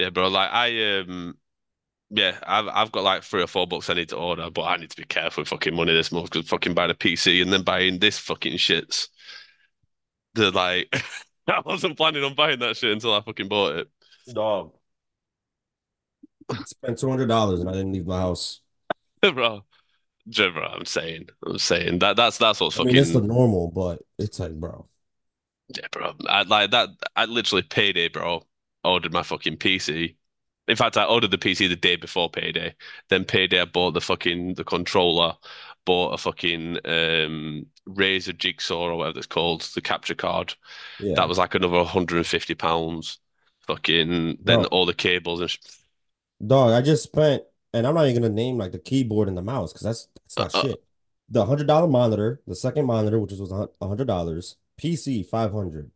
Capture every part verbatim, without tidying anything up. Yeah, bro. Like I um, yeah, I've I've got like three or four books I need to order, but I need to be careful with fucking money this month because fucking buying a P C and then buying this fucking shits. They're like, I wasn't planning on buying that shit until I fucking bought it. Dog. I spent two hundred dollars and I didn't leave my house, bro. Bro, I'm saying, I'm saying that that's that's what's I fucking. Mean, it's the normal, but it's like, bro. Yeah, bro. I like that. I literally payday, bro. Ordered my fucking P C. In fact, I ordered the P C the day before payday. Then payday, I bought the fucking the controller, bought a fucking um Razer Jigsaw or whatever it's called, the capture card. Yeah. That was like another one hundred fifty pounds. Fucking then bro. All the cables and. Sh- Dog, I just spent, and I'm not even gonna name like the keyboard and the mouse because that's that's not uh-uh. shit. The hundred dollar monitor, the second monitor, which was a hundred dollars, P C five hundred,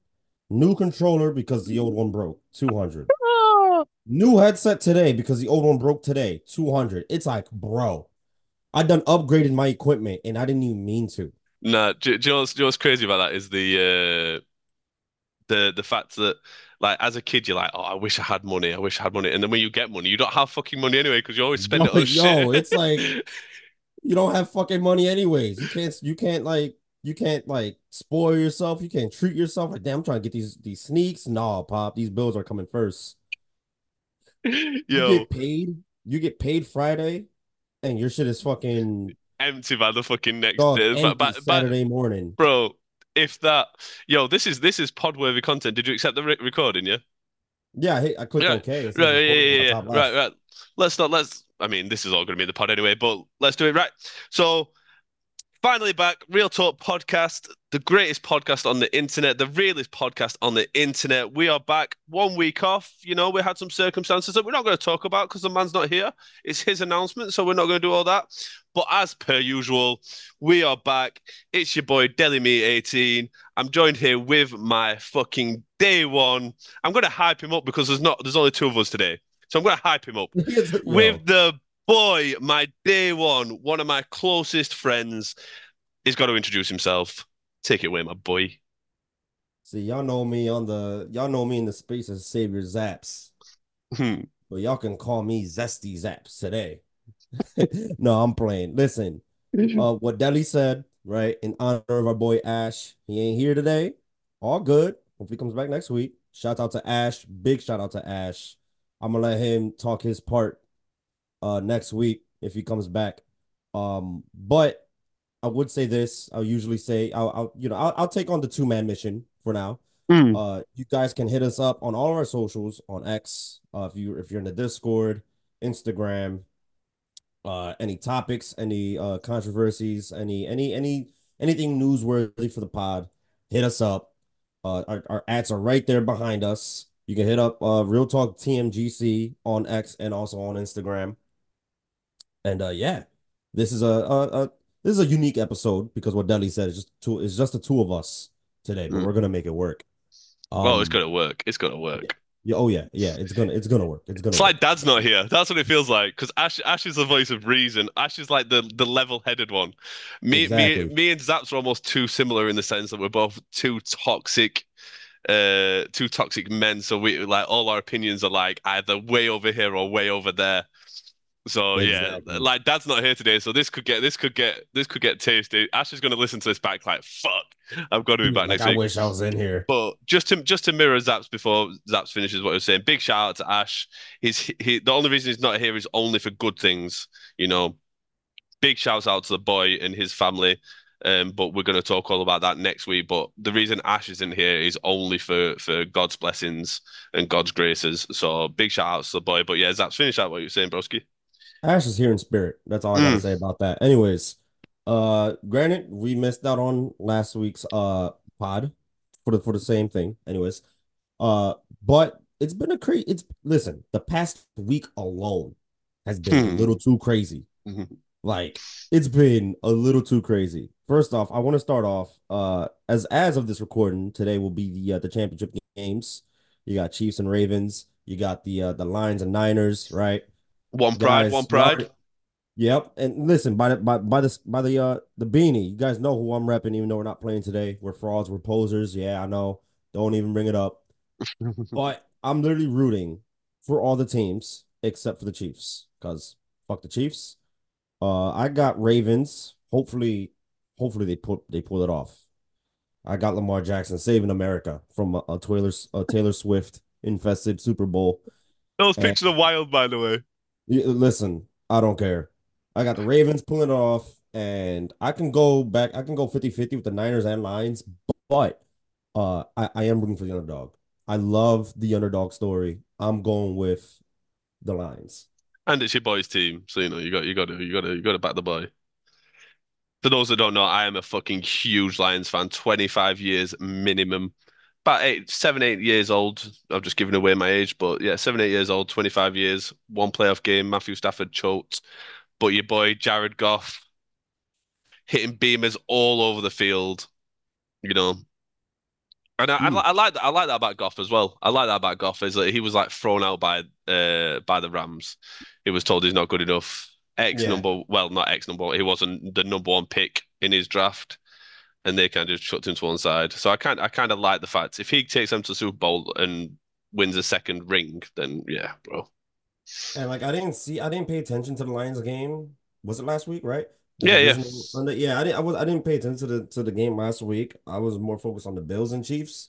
new controller because the old one broke, two hundred, new headset today because the old one broke today, two hundred. It's like, bro, I done upgraded my equipment and I didn't even mean to. Nah, do, do you know what's, do you know what's crazy about that is the uh, the the fact that. Like, as a kid, you're like, oh, I wish I had money. I wish I had money. And then when you get money, you don't have fucking money anyway because you always spend yo, it on yo, shit. Yo, it's like, you don't have fucking money anyways. You can't, you can't, like, you can't, like, spoil yourself. You can't treat yourself. Like, damn, I'm trying to get these these sneaks. Nah, Pop, these bills are coming first. Yo. You get paid. You get paid Friday, and your shit is fucking... empty by the fucking next dog, day. Empty by, by, Saturday by... morning. Bro. If that, yo, this is this is podworthy content. Did you accept the re- recording? Yeah, yeah, I, I clicked yeah. okay. Right, yeah, yeah, yeah. right, right. Let's not. Let's. I mean, this is all going to be in the pod anyway, but let's do it right. So, finally back, Real Talk Podcast, the greatest podcast on the internet, the realest podcast on the internet. We are back, one week off. You know, we had some circumstances that we're not going to talk about because the man's not here. It's his announcement, so we're not going to do all that. But as per usual, we are back. It's your boy, Deli Mi eighteen. I'm joined here with my fucking day one. I'm going to hype him up because there's not there's only two of us today. So I'm going to hype him up with the boy, my day one, one of my closest friends. He's got to introduce himself. Take it away, my boy. See, y'all know me on the y'all know me in the space of Savior Zaps. But y'all can call me Zesty Zaps today. No, I'm playing. Listen, uh, what Deli said, right, in honor of our boy Ash. He ain't here today. All good. Hope he comes back next week. Shout out to Ash. Big shout out to Ash. I'm gonna let him talk his part uh, next week if he comes back. Um, but I would say this. I'll usually say I'll, I'll you know I'll, I'll take on the two man mission for now. Mm. Uh, you guys can hit us up on all of our socials on X. Uh, if you if you're in the Discord, Instagram. Uh, any topics, any uh, controversies, any any any anything newsworthy for the pod, hit us up. Uh, our, our ads are right there behind us. You can hit up uh, Real Talk T M G C on X and also on Instagram. And uh, yeah, this is a, a, a this is a unique episode because what Deli said is just two. It's just the two of us today, but mm. we're gonna make it work. Um, well, it's gonna work. It's gonna work. Yeah. Yeah, oh yeah, yeah. It's gonna, it's gonna work. It's gonna. It's work. Like Dad's not here. That's what it feels like. Because Ash, Ash is the voice of reason. Ash is like the, the level-headed one. Me, exactly. me, me, and Zaps are almost too similar in the sense that we're both too toxic, uh, two toxic men. So we like all our opinions are like either way over here or way over there. So exactly. yeah, like Dad's not here today. So this could get, this could get, this could get tasty. Ash is gonna listen to this back like fuck. I've got to be back like next I week. I wish I was in here. But just to just to mirror Zaps before Zaps finishes what I was saying, big shout out to Ash. He's he, the only reason he's not here is only for good things, you know. Big shout out to the boy and his family. Um, but we're going to talk all about that next week. But the reason Ash isn't here is only for, for God's blessings and God's graces. So big shout out to the boy. But yeah, Zaps, finish out what you were saying, broski. Ash is here in spirit. That's all I got to say about that. Anyways. Uh, granted, we missed out on last week's uh pod for the for the same thing. Anyways, uh, but it's been a crazy. It's listen, the past week alone has been hmm. a little too crazy. Mm-hmm. Like it's been a little too crazy. First off, I want to start off. Uh, as as of this recording, today will be the uh, the championship games. You got Chiefs and Ravens. You got the uh, the Lions and Niners. Right. One pride. Guys, one pride. Robert, Yep, and listen by the by by the by the uh the beanie, you guys know who I'm repping, even though we're not playing today. We're frauds, we're posers. Yeah, I know. Don't even bring it up. But I'm literally rooting for all the teams except for the Chiefs, because fuck the Chiefs. Uh, I got Ravens. Hopefully, hopefully they put they pull it off. I got Lamar Jackson saving America from a, a Taylor a Taylor Swift infested Super Bowl. Those pictures are wild, by the way. Listen, I don't care. I got the Ravens pulling it off, and I can go back. I can go fifty fifty with the Niners and Lions, but uh, I, I am rooting for the underdog. I love the underdog story. I'm going with the Lions. And it's your boys' team, so you know you got you got to you got to you got to back the boy. For those that don't know, I am a fucking huge Lions fan. twenty-five years minimum. About eight, seven, eight years old. I've just given away my age, but yeah, seven, eight years old, twenty-five years, one playoff game. Matthew Stafford choked, but your boy Jared Goff hitting beamers all over the field, you know. And I, mm. I, I like that. I like that about Goff as well. I like that about Goff is that he was like thrown out by uh by the Rams. He was told he's not good enough. X yeah. number, well, not X number. He wasn't the number one pick in his draft, and they kind of chucked him to one side. So I kind, I kind of like the fact if he takes them to the Super Bowl and wins a second ring, then yeah, bro. And like I didn't see, I didn't pay attention to the Lions game. Was it last week? Right? The yeah, yeah. Sunday. Yeah, I didn't. I was. I didn't pay attention to the to the game last week. I was more focused on the Bills and Chiefs.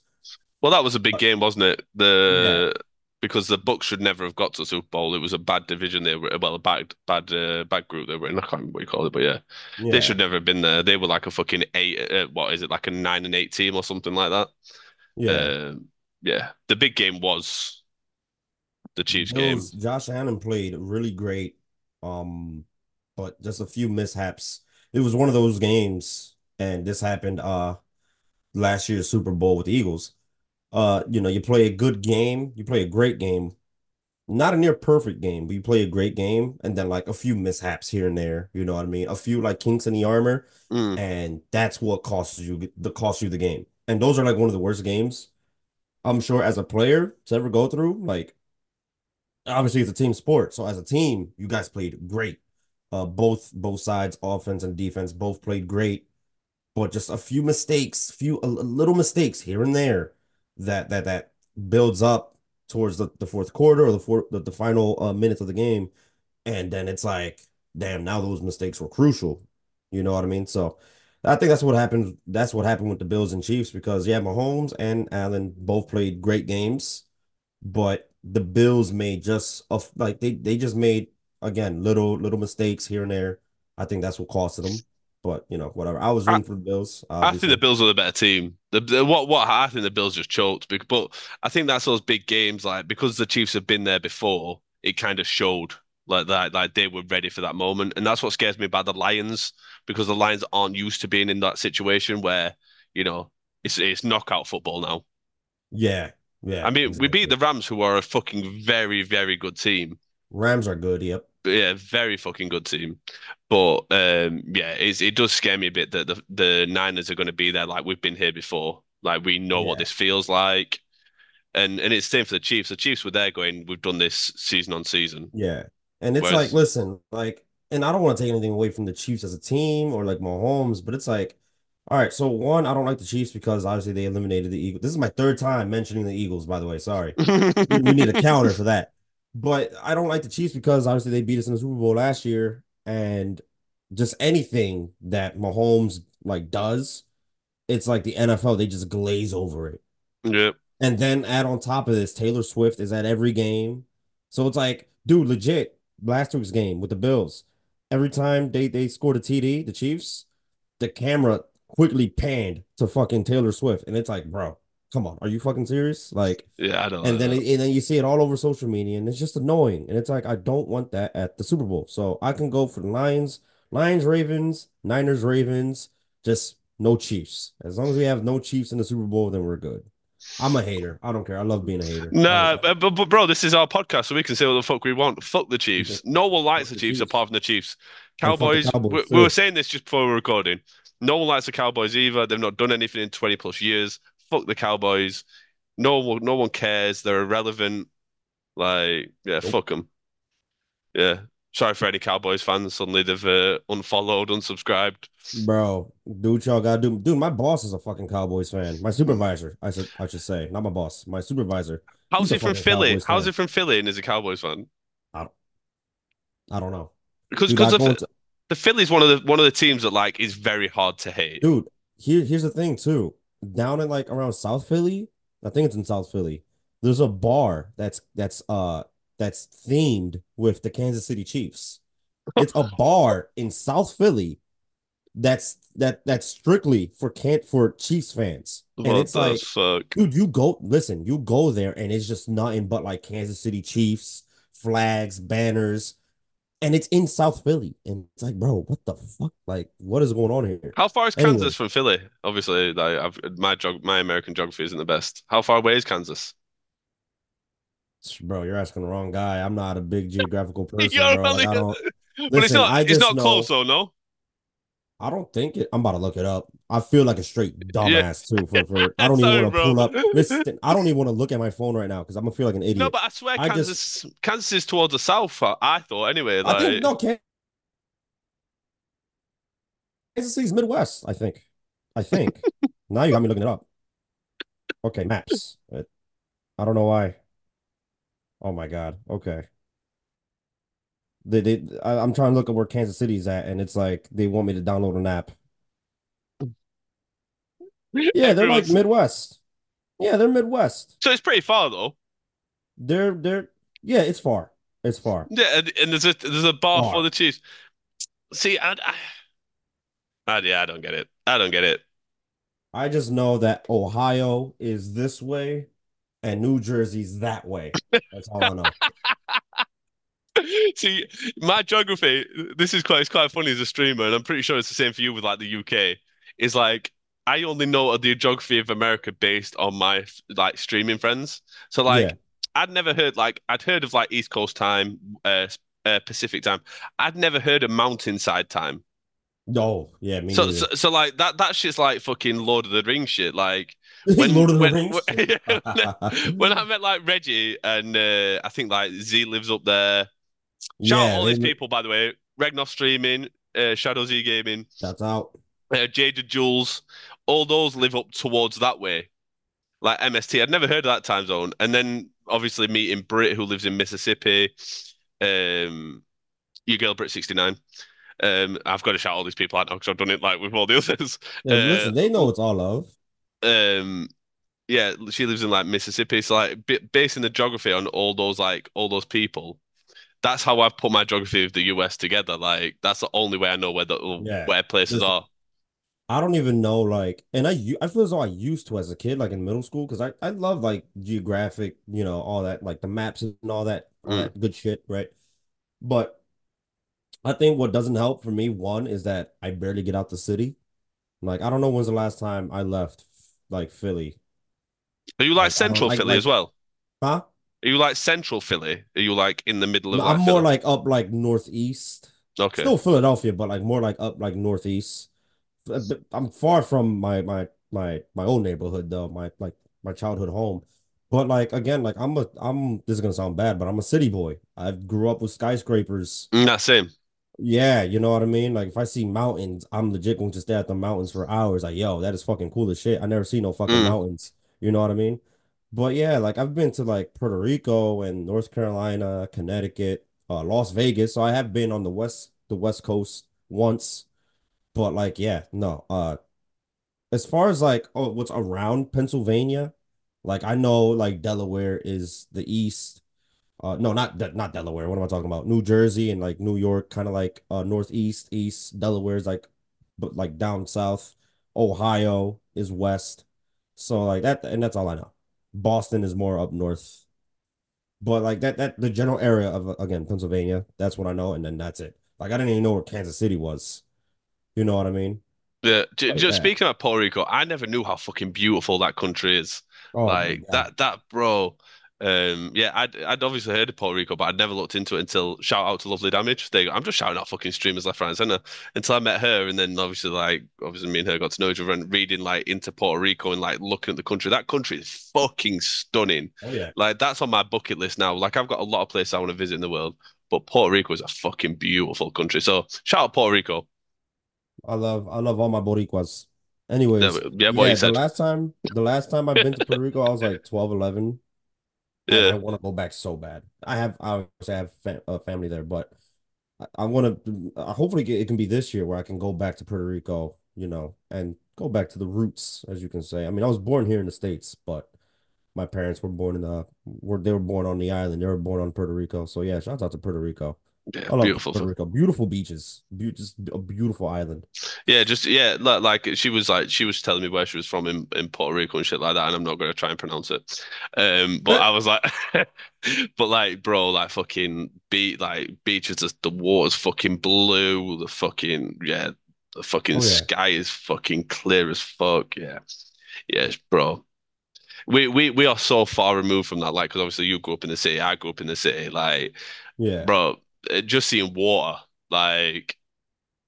Well, that was a big game, wasn't it? The yeah. Because the Bucs should never have got to the Super Bowl. It was a bad division they were, well, a bad, bad, uh, bad group they were in. I can't remember what you call it, but yeah. yeah, they should never have been there. They were like a fucking eight. Uh, what is it, like a nine and eight team or something like that? Yeah, uh, yeah. The big game was the Chiefs Bills, game. Josh Allen played really great, um, but just a few mishaps. It was one of those games, and this happened uh last year's Super Bowl with the Eagles. Uh, you know, you play a good game, you play a great game, not a near perfect game, but you play a great game, and then like a few mishaps here and there, you know what I mean? A few like kinks in the armor, mm. and that's what costs you the cost you the game. And those are like one of the worst games, I'm sure, as a player to ever go through. Like, obviously it's a team sport, so as a team, you guys played great. Uh, both both sides, offense and defense, both played great, but just a few mistakes, few a, a little mistakes here and there. That that that builds up towards the, the fourth quarter or the four, the, the final uh, minutes of the game, and then it's like, damn, now those mistakes were crucial. You know what I mean? So I think that's what happened. That's what happened with the Bills and Chiefs because yeah, Mahomes and Allen both played great games, but the Bills made just a, like they they just made again little little mistakes here and there. I think that's what costed them. But you know, whatever. I was rooting for the Bills. Obviously. I think the Bills are the better team. The, the what what I think the Bills just choked. But I think that's those big games, like because the Chiefs have been there before. It kind of showed like that, like they were ready for that moment, and that's what scares me about the Lions because the Lions aren't used to being in that situation where you know it's it's knockout football now. Yeah, yeah. I mean, exactly. We beat the Rams, who are a fucking very very good team. Rams are good. Yep. Yeah, very fucking good team, but um, yeah, it's, it does scare me a bit that the the Niners are going to be there. Like we've been here before, like we know yeah. what this feels like, and and it's the same for the Chiefs. The Chiefs were there going, we've done this season on season. Yeah, and it's Whereas, like, listen, like, and I don't want to take anything away from the Chiefs as a team or like Mahomes, but it's like, all right, so one, I don't like the Chiefs because obviously they eliminated the Eagles. This is my third time mentioning the Eagles, by the way. Sorry, we, we need a counter for that. But I don't like the Chiefs because obviously they beat us in the Super Bowl last year, and just anything that Mahomes like does, it's like the N F L, they just glaze over it. Yep. And then add on top of this, Taylor Swift is at every game. So it's like, dude, legit, last week's game with the Bills, every time they, they scored a T D, the Chiefs, the camera quickly panned to fucking Taylor Swift. And it's like, bro. Come on, are you fucking serious? Like, yeah, I don't. And then, it, and then you see it all over social media, and it's just annoying. And it's like, I don't want that at the Super Bowl. So I can go for the Lions, Lions, Ravens, Niners, Ravens. Just no Chiefs. As long as we have no Chiefs in the Super Bowl, then we're good. I'm a hater. I don't care. I love being a hater. Nah, but, but bro, this is our podcast, so we can say what the fuck we want. Fuck the Chiefs. No one likes the, the Chiefs, Chiefs apart from the Chiefs. Cowboys. The Cowboys we, we were saying this just before we were recording. No one likes the Cowboys either. They've not done anything in twenty plus years. Fuck the Cowboys. No one, no one cares. They're irrelevant. Like, yeah, fuck them. Yeah. Sorry for any Cowboys fans. Suddenly they've uh, unfollowed, unsubscribed. Bro, do what y'all gotta do. Dude, my boss is a fucking Cowboys fan. My supervisor, I should, I should say. Not my boss. My supervisor. How's he from Philly? Cowboys How's fan. It from Philly and is a Cowboys fan? I don't, I don't know. Because the, to... the Philly's one of the one of the teams that like is very hard to hate. Dude, here, here's the thing too. Down in like around South Philly, I think it's in South Philly, there's a bar that's that's uh that's themed with the Kansas City Chiefs. It's a bar in South Philly that's that that's strictly for can't for Chiefs fans. And what it's like, fuck? Dude, you go listen, you go there and it's just nothing but like Kansas City Chiefs, flags, banners, and it's in South Philly. And it's like, bro, what the fuck? Like, what is going on here? How far is Kansas anyway. from Philly? Obviously, like, I've, my jog, my American geography isn't the best. How far away is Kansas? Bro, you're asking the wrong guy. I'm not a big geographical person. Bro. Like, I don't... Listen, but it's not, it's not know... close though, no? I don't think it. I'm about to look it up. I feel like a straight dumbass yeah. too. For, for I don't Sorry, even want to pull up. Listen, I don't even want to look at my phone right now because I'm gonna feel like an idiot. No, but I swear, I Kansas, just... Kansas is towards the south. I thought anyway. Like... I think no, Kansas City's Midwest. I think. I think. Now you got me looking it up. Okay, maps. I don't know why. Oh my god. Okay. They, they, I, I'm trying to look at where Kansas City's at, and it's like they want me to download an app. Yeah, they're like Midwest. Yeah, they're Midwest. So it's pretty far though. They're they're yeah, it's far. It's far. Yeah, and, and there's a there's a bar far. for the Chiefs. See, I, I, I yeah, I don't get it. I don't get it. I just know that Ohio is this way, and New Jersey's that way. That's all I know. See, my geography, this is quite, it's quite funny as a streamer, and I'm pretty sure it's the same for you with like the U K, is like, I only know the geography of America based on my like streaming friends. So like, yeah. I'd never heard, like, I'd heard of like East Coast time, uh, uh, Pacific time. I'd never heard of mountainside time. No, yeah, me so, so so like that that shit's like fucking Lord of the Rings shit. Like when Lord of the when, Rings. When, when I met like Reggie and uh, I think like Z lives up there. Shout yeah, out all these me... people, by the way. Regnoff streaming, uh, Shadow Z gaming. Shout out. Uh, Jaded Jules. All those live up towards that way. Like M S T. I'd never heard of that time zone. And then obviously meeting Brit, who lives in Mississippi. Um, your girl Brit sixty-nine. Um, I've got to shout all these people out now because I've done it like with all the others. Yeah, uh, listen, they know it's all love. Um, yeah, she lives in like Mississippi. So like b- basing the geography on all those like all those people. That's how I've put my geography of the U S together. Like, that's the only way I know where the yeah. where places Listen, are. I don't even know, like, and I I feel as though I used to as a kid, like in middle school, because I, I love, like, geographic, you know, all that, like, the maps and all that, mm. all that good shit, right? But I think what doesn't help for me, one, is that I barely get out the city. Like, I don't know when's the last time I left, like, Philly. Are you, like, like central like, Philly like, as well? Huh? Are you like central Philly? Are you like in the middle of? No, I'm like, more Philly? like up like northeast. Okay. Still Philadelphia, but like more like up like northeast. I'm far from my my my my old neighborhood though. My like my childhood home, but like again, like I'm a I'm. This is gonna sound bad, but I'm a city boy. I grew up with skyscrapers. Not same. Yeah, you know what I mean. Like if I see mountains, I'm legit going to stay at the mountains for hours. Like yo, that is fucking cool as shit. I never see no fucking mm. mountains. You know what I mean. But yeah, like I've been to like Puerto Rico and North Carolina, Connecticut, uh, Las Vegas. So I have been on the west, the West Coast once. But like, yeah, no. Uh, as far as like, oh, what's around Pennsylvania? Like I know like Delaware is the east. Uh, no, not de- not Delaware. What am I talking about? New Jersey and like New York, kind of like uh northeast, east. Delaware is like, but like down south. Ohio is west. So like that, and that's all I know. Boston is more up north, but like that that the general area of again Pennsylvania, that's what I know, and then that's it. Like I didn't even know where Kansas City was, you know what I mean? Yeah, like just that. Speaking of Puerto Rico, I never knew how fucking beautiful that country is. Oh, like that that bro, um, yeah, I'd I'd obviously heard of Puerto Rico, but I'd never looked into it until shout out to Lovely Damage. They, I'm just shouting out fucking streamers left, right, and center until I met her, and then obviously like obviously me and her got to know each other and reading like into Puerto Rico and like looking at the country. That country is fucking stunning. Oh, yeah. Like that's on my bucket list now. Like I've got a lot of places I want to visit in the world, but Puerto Rico is a fucking beautiful country. So shout out Puerto Rico. I love I love all my Boricuas. Anyways, yeah, yeah, what yeah, you the said. last time the last time I've been to Puerto Rico, I was like twelve, eleven. Yeah. I, I want to go back so bad. I have, obviously, I have fam- uh, family there, but I, I want to. Uh, hopefully, get, it can be this year where I can go back to Puerto Rico, you know, and go back to the roots, as you can say. I mean, I was born here in the States, but my parents were born in the. Were they were born on the island? They were born on Puerto Rico. So yeah, shout out to Puerto Rico. Yeah, I love beautiful Puerto Rico. Beautiful beaches, Be- just a beautiful island. Yeah, just yeah, like, like she was like she was telling me where she was from in, in Puerto Rico and shit like that, and I'm not gonna try and pronounce it. Um, but I was like, but like, bro, like fucking beat like beaches, the, the water's fucking blue, the fucking yeah, the fucking oh, yeah. sky is fucking clear as fuck. Yeah, yes, bro. We we we are so far removed from that, like, because obviously you grew up in the city, I grew up in the city, like, yeah, bro. Just seeing water, like,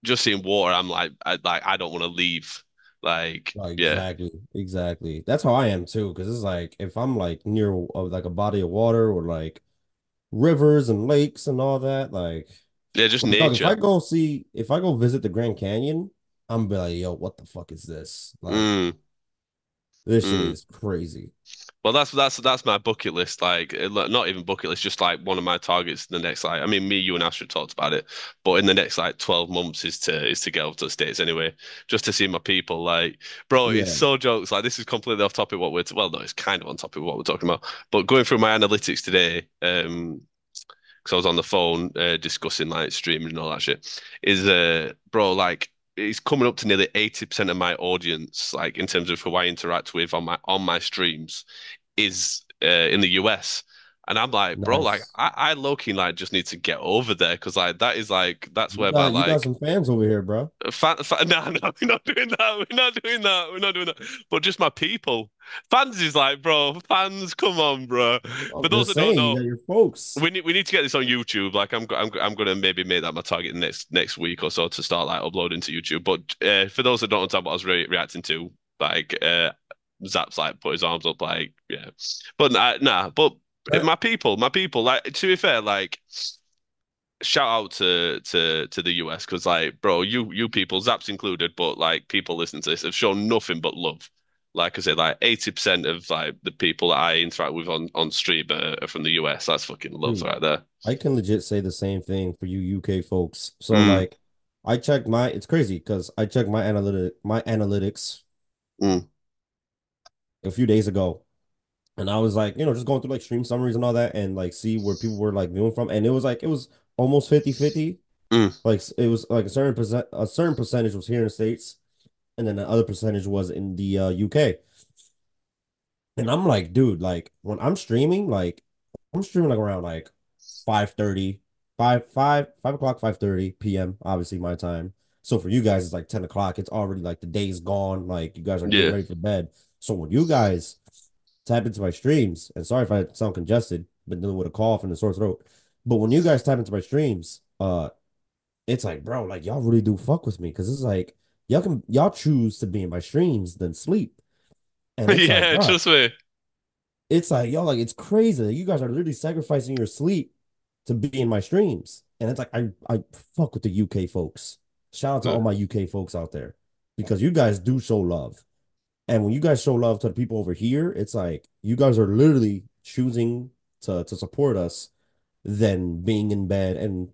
just seeing water, I'm like, I, like I don't want to leave. Like, like yeah. exactly, exactly. That's how I am too, because it's like if I'm like near a, like a body of water or like rivers and lakes and all that, like yeah, just nature. Talking, if I go see, if I go visit the Grand Canyon, I'm be like, yo, what the fuck is this? Like, mm. this mm. shit is crazy. Well, that's that's that's my bucket list. Like, not even bucket list, just like one of my targets in the next, like, I mean, me, you, and Ash have talked about it, but in the next like twelve months is to is to get over to the States anyway, just to see my people. Like, bro, yeah. It's so jokes. Like, this is completely off topic. What we're t- well, no, it's kind of on topic what we're talking about. But going through my analytics today, um, because I was on the phone uh, discussing like streaming and all that shit, is uh, bro, like. It's coming up to nearly eighty percent of my audience, like in terms of who I interact with on my on my streams, is uh, in the U S. And I'm like, nice. Bro, like I, I low-key like just need to get over there because like that is like that's where you got, my, like you got some fans over here, bro. Fan, fan, no, no, we're not doing that. We're not doing that. We're not doing that. But just my people, fans is like, bro, fans, come on, bro. Oh, but those that don't know, your folks. We need we need to get this on YouTube. Like I'm I'm I'm gonna maybe make that my target next next week or so to start like uploading to YouTube. But uh, for those that don't understand what I was really reacting to, like uh, Zaps like put his arms up, like yeah. But nah, nah but. My people, my people, like, to be fair, like, shout out to to, to the U S, because, like, bro, you you people, Zaps included, but, like, people listening to this have shown nothing but love. Like I said, like, eighty percent of, like, the people that I interact with on, on stream are, are from the U S. That's fucking love mm. right there. I can legit say the same thing for you U K folks. So, mm. like, I checked my, it's crazy, because I checked my, analytic, my analytics mm. a few days ago. And I was like, you know, just going through like stream summaries and all that and like see where people were like viewing from. And it was like, it was almost fifty fifty. Mm. Like it was like a certain percent, a certain percentage was here in the States. And then the other percentage was in the uh, U K. And I'm like, dude, like when I'm streaming, like I'm streaming like around like five thirty, five, five, five o'clock, five thirty p.m. Obviously my time. So for you guys, it's like ten o'clock. It's already like the day's gone. Like you guys are getting yeah. ready for bed. So when you guys... tap into my streams, and sorry if I sound congested, but dealing with a cough and a sore throat. But when you guys tap into my streams, uh, it's like, bro, like y'all really do fuck with me, because it's like y'all can y'all choose to be in my streams than sleep. And it's yeah, like, trust me. It's like y'all like it's crazy. You guys are literally sacrificing your sleep to be in my streams, and it's like I I fuck with the U K folks. Shout out to yeah. all my U K folks out there, because you guys do show love. And when you guys show love to the people over here, it's like you guys are literally choosing to, to support us than being in bed and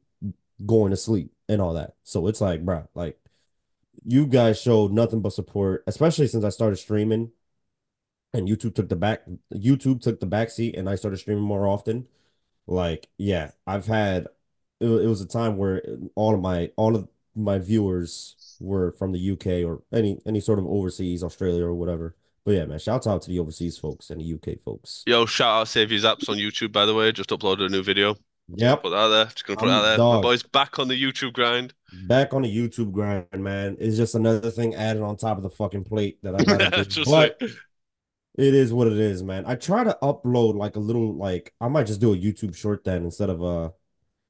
going to sleep and all that. So it's like, bro, like you guys showed nothing but support, especially since I started streaming and YouTube took the back YouTube took the back seat and I started streaming more often. Like, yeah, I've had it, it was a time where all of my all of my viewers were from the U K or any any sort of overseas, Australia or whatever. But yeah, man, shout out to the overseas folks and the U K folks. Yo, shout out Savior Zaps on YouTube, by the way. Just uploaded a new video. Yeah, put that there. Just gonna put I'm that there. Dog. My boy's back on the YouTube grind. Back on the YouTube grind, man. It's just another thing added on top of the fucking plate that I gotta do. But like... it is what it is, man. I try to upload like a little like I might just do a YouTube short then instead of a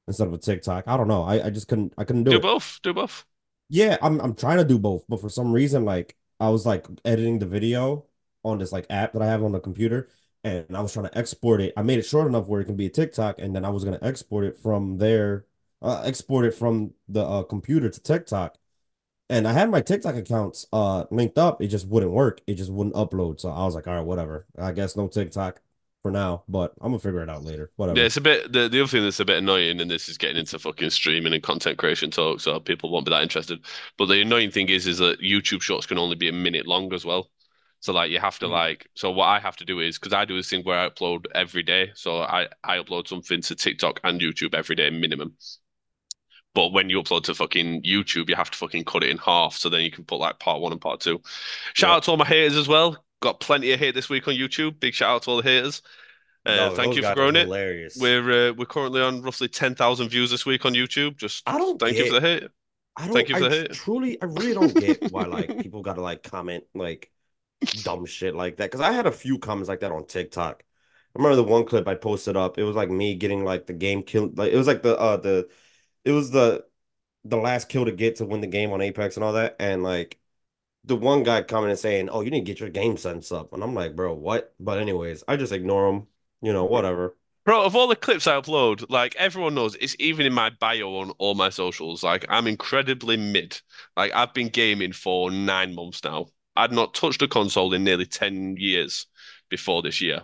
instead of a TikTok. I don't know. I, I just couldn't I couldn't do, do it. Do both. Do both. Yeah, I'm I'm trying to do both, but for some reason, like I was like editing the video on this like app that I have on the computer, and I was trying to export it. I made it short enough where it can be a TikTok, and then I was gonna export it from there, uh, export it from the uh, computer to TikTok. And I had my TikTok accounts uh linked up. It just wouldn't work. It just wouldn't upload. So I was like, all right, whatever. I guess no TikTok. for now, but I'm gonna figure it out later. Whatever. Yeah, it's a bit. The, the other thing that's a bit annoying, and this is getting into fucking streaming and content creation talk, so people won't be that interested. But the annoying thing is, is that YouTube Shorts can only be a minute long as well. So like, you have to mm-hmm. like. So what I have to do is, because I do this thing where I upload every day. So I I upload something to TikTok and YouTube every day minimum. But when you upload to fucking YouTube, you have to fucking cut it in half. So then you can put like part one and part two. Shout yeah. out to all my haters as well. Got plenty of hate this week on YouTube. Big shout out to all the haters. Uh, no, thank you for growing it. Hilarious. We're uh, we're currently on roughly ten thousand views this week on YouTube. Just I don't thank get, you for the hate. I don't. Thank you for I the hate. Truly, I really don't get why like people gotta like comment like dumb shit like that. Because I had a few comments like that on TikTok. I remember the one clip I posted up. It was like me getting like the game killed. Like it was like the uh the. It was the the last kill to get to win the game on Apex and all that. And, like, the one guy commented saying, oh, you didn't get your game sense up. And I'm like, bro, what? But anyways, I just ignore him. You know, whatever. Bro, of all the clips I upload, like, everyone knows, it's even in my bio on all my socials. Like, I'm incredibly mid. Like, I've been gaming for nine months now. I'd not touched a console in nearly ten years before this year.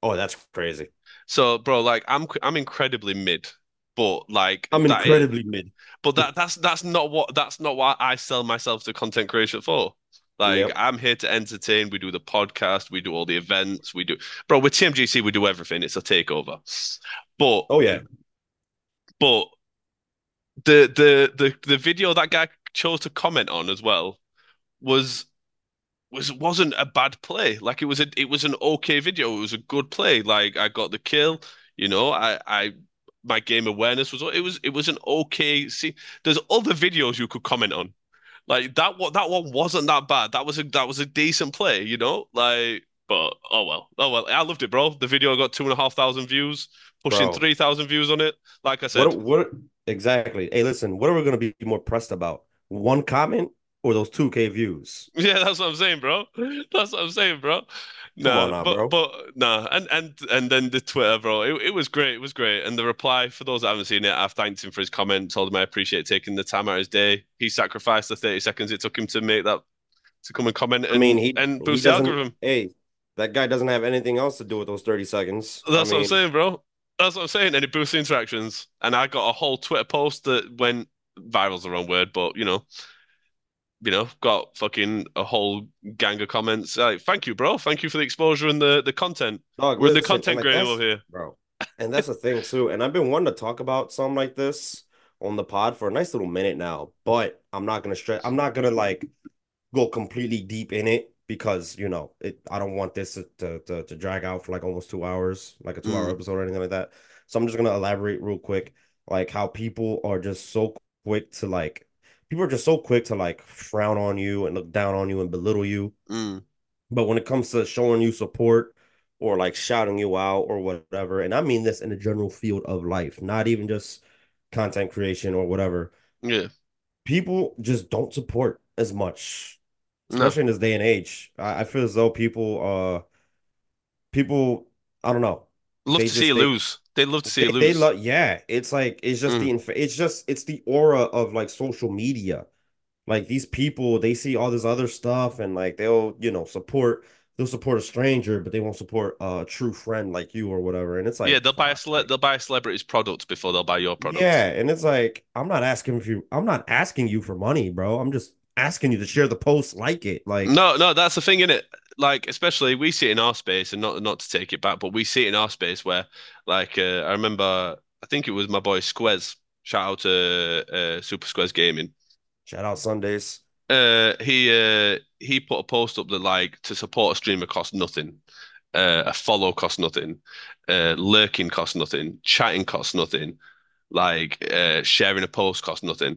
Oh, that's crazy. So, bro, like, I'm I'm incredibly mid. But like I'm incredibly is, mid. But that that's that's not what that's not what I sell myself to content creation for. Like yep. I'm here to entertain. We do the podcast. We do all the events. We do, bro. With T M G C, we do everything. It's a takeover. But oh yeah. But the the the the video that guy chose to comment on as well was was wasn't a bad play. Like it was a it was an okay video. It was a good play. Like I got the kill. You know I I. My game awareness was it was it was an okay. See, there's other videos you could comment on, like that one. That one wasn't that bad. That was a that was a decent play, you know. Like, but oh well, oh well. I loved it, bro. The video got two and a half thousand views, pushing bro. three thousand views on it. Like I said, what, what exactly? Hey, listen, what are we gonna be more pressed about? One comment or those two K views? Yeah, that's what I'm saying, bro. That's what I'm saying, bro. No, nah, but, but nah, and and and then the Twitter, bro. It, it was great, it was great. And the reply for those that haven't seen it, I've thanked him for his comment, told him I appreciate taking the time out of his day. He sacrificed the thirty seconds it took him to make that to come and comment. And, I mean, he and boost he the algorithm. Hey, that guy doesn't have anything else to do with those thirty seconds. That's I what mean. I'm saying, bro. That's what I'm saying. And it boosts the interactions. And I got a whole Twitter post that went viral's the wrong word, but you know. You know, got fucking a whole gang of comments. Like, thank you, bro. Thank you for the exposure and the, the content. Dog, We're listen, the content like, grade over here. Bro. And that's the thing, too. And I've been wanting to talk about something like this on the pod for a nice little minute now. But I'm not going to stretch. I'm not going to, like, go completely deep in it because, you know, it. I don't want this to, to, to, to drag out for, like, almost two hours, like a two-hour mm. episode or anything like that. So I'm just going to elaborate real quick, like, how people are just so quick to, like, people are just so quick to like frown on you and look down on you and belittle you. Mm. But when it comes to showing you support or like shouting you out or whatever, and I mean this in the general field of life, not even just content creation or whatever. Yeah. People just don't support as much, especially no. in this day and age. I, I feel as though people, uh, people, I don't know. Love to see you lose. They love to see they, it lose. They love, yeah. It's like it's just mm. the it's just it's the aura of like social media. Like these people, they see all this other stuff, and like they'll you know support they'll support a stranger, but they won't support a true friend like you or whatever. And it's like yeah, they'll buy a cele- they'll buy a celebrity's product before they'll buy your product. Yeah, and it's like I'm not asking for you. I'm not asking you for money, bro. I'm just asking you to share the post, like it. Like no, no, that's the thing, innit? Like, especially we see it in our space, and not not to take it back, but we see it in our space where, like, uh, I remember, I think it was my boy Squez. Shout out to uh, Super Squez Gaming. Shout out Sundays. Uh, he uh, he put a post up that like to support a streamer costs nothing, uh, a follow costs nothing, uh, lurking costs nothing, chatting costs nothing, like uh, sharing a post costs nothing.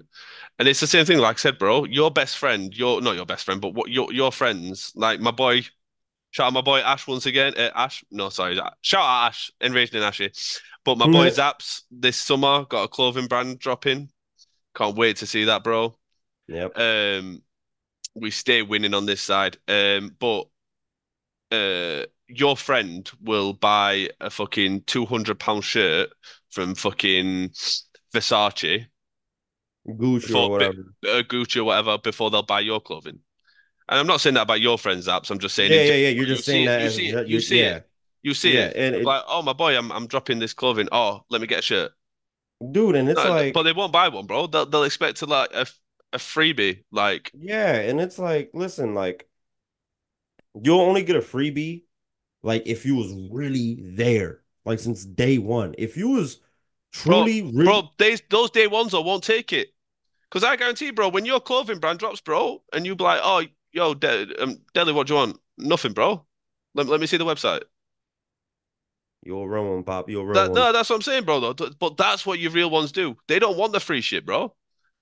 And it's the same thing, like I said, bro. Your best friend, your not your best friend, but what your your friends, like my boy, shout out my boy Ash once again. Uh, Ash, no, sorry, shout out Ash, Enraged and Ashy. But my mm-hmm. boy Zaps this summer got a clothing brand dropping. Can't wait to see that, bro. Yep. Um, we stay winning on this side. Um, but uh, your friend will buy a fucking two hundred pound shirt from fucking Versace. Gucci before, or whatever. Uh, Gucci or whatever before they'll buy your clothing. And I'm not saying that about your friends' apps. I'm just saying... Yeah, yeah, yeah. You're just saying that. You see it. You see yeah, it, and it's it, like, oh my boy, I'm I'm dropping this clothing. Oh, let me get a shirt, dude. And it's no, like, but they won't buy one, bro. They'll, they'll expect to like a a freebie, like yeah. And it's like, listen, like you'll only get a freebie, like if you was really there, like since day one. If you was truly, bro, really... bro they, those day ones I won't take it, because I guarantee, bro, when your clothing brand drops, bro, and you be like, oh, yo, De- um, Deli, what do you want? Nothing, bro. Let, let me see the website. You're wrong, Pop. You're wrong. That, no, that's what I'm saying, bro. Though, but that's what your real ones do. They don't want the free shit, bro,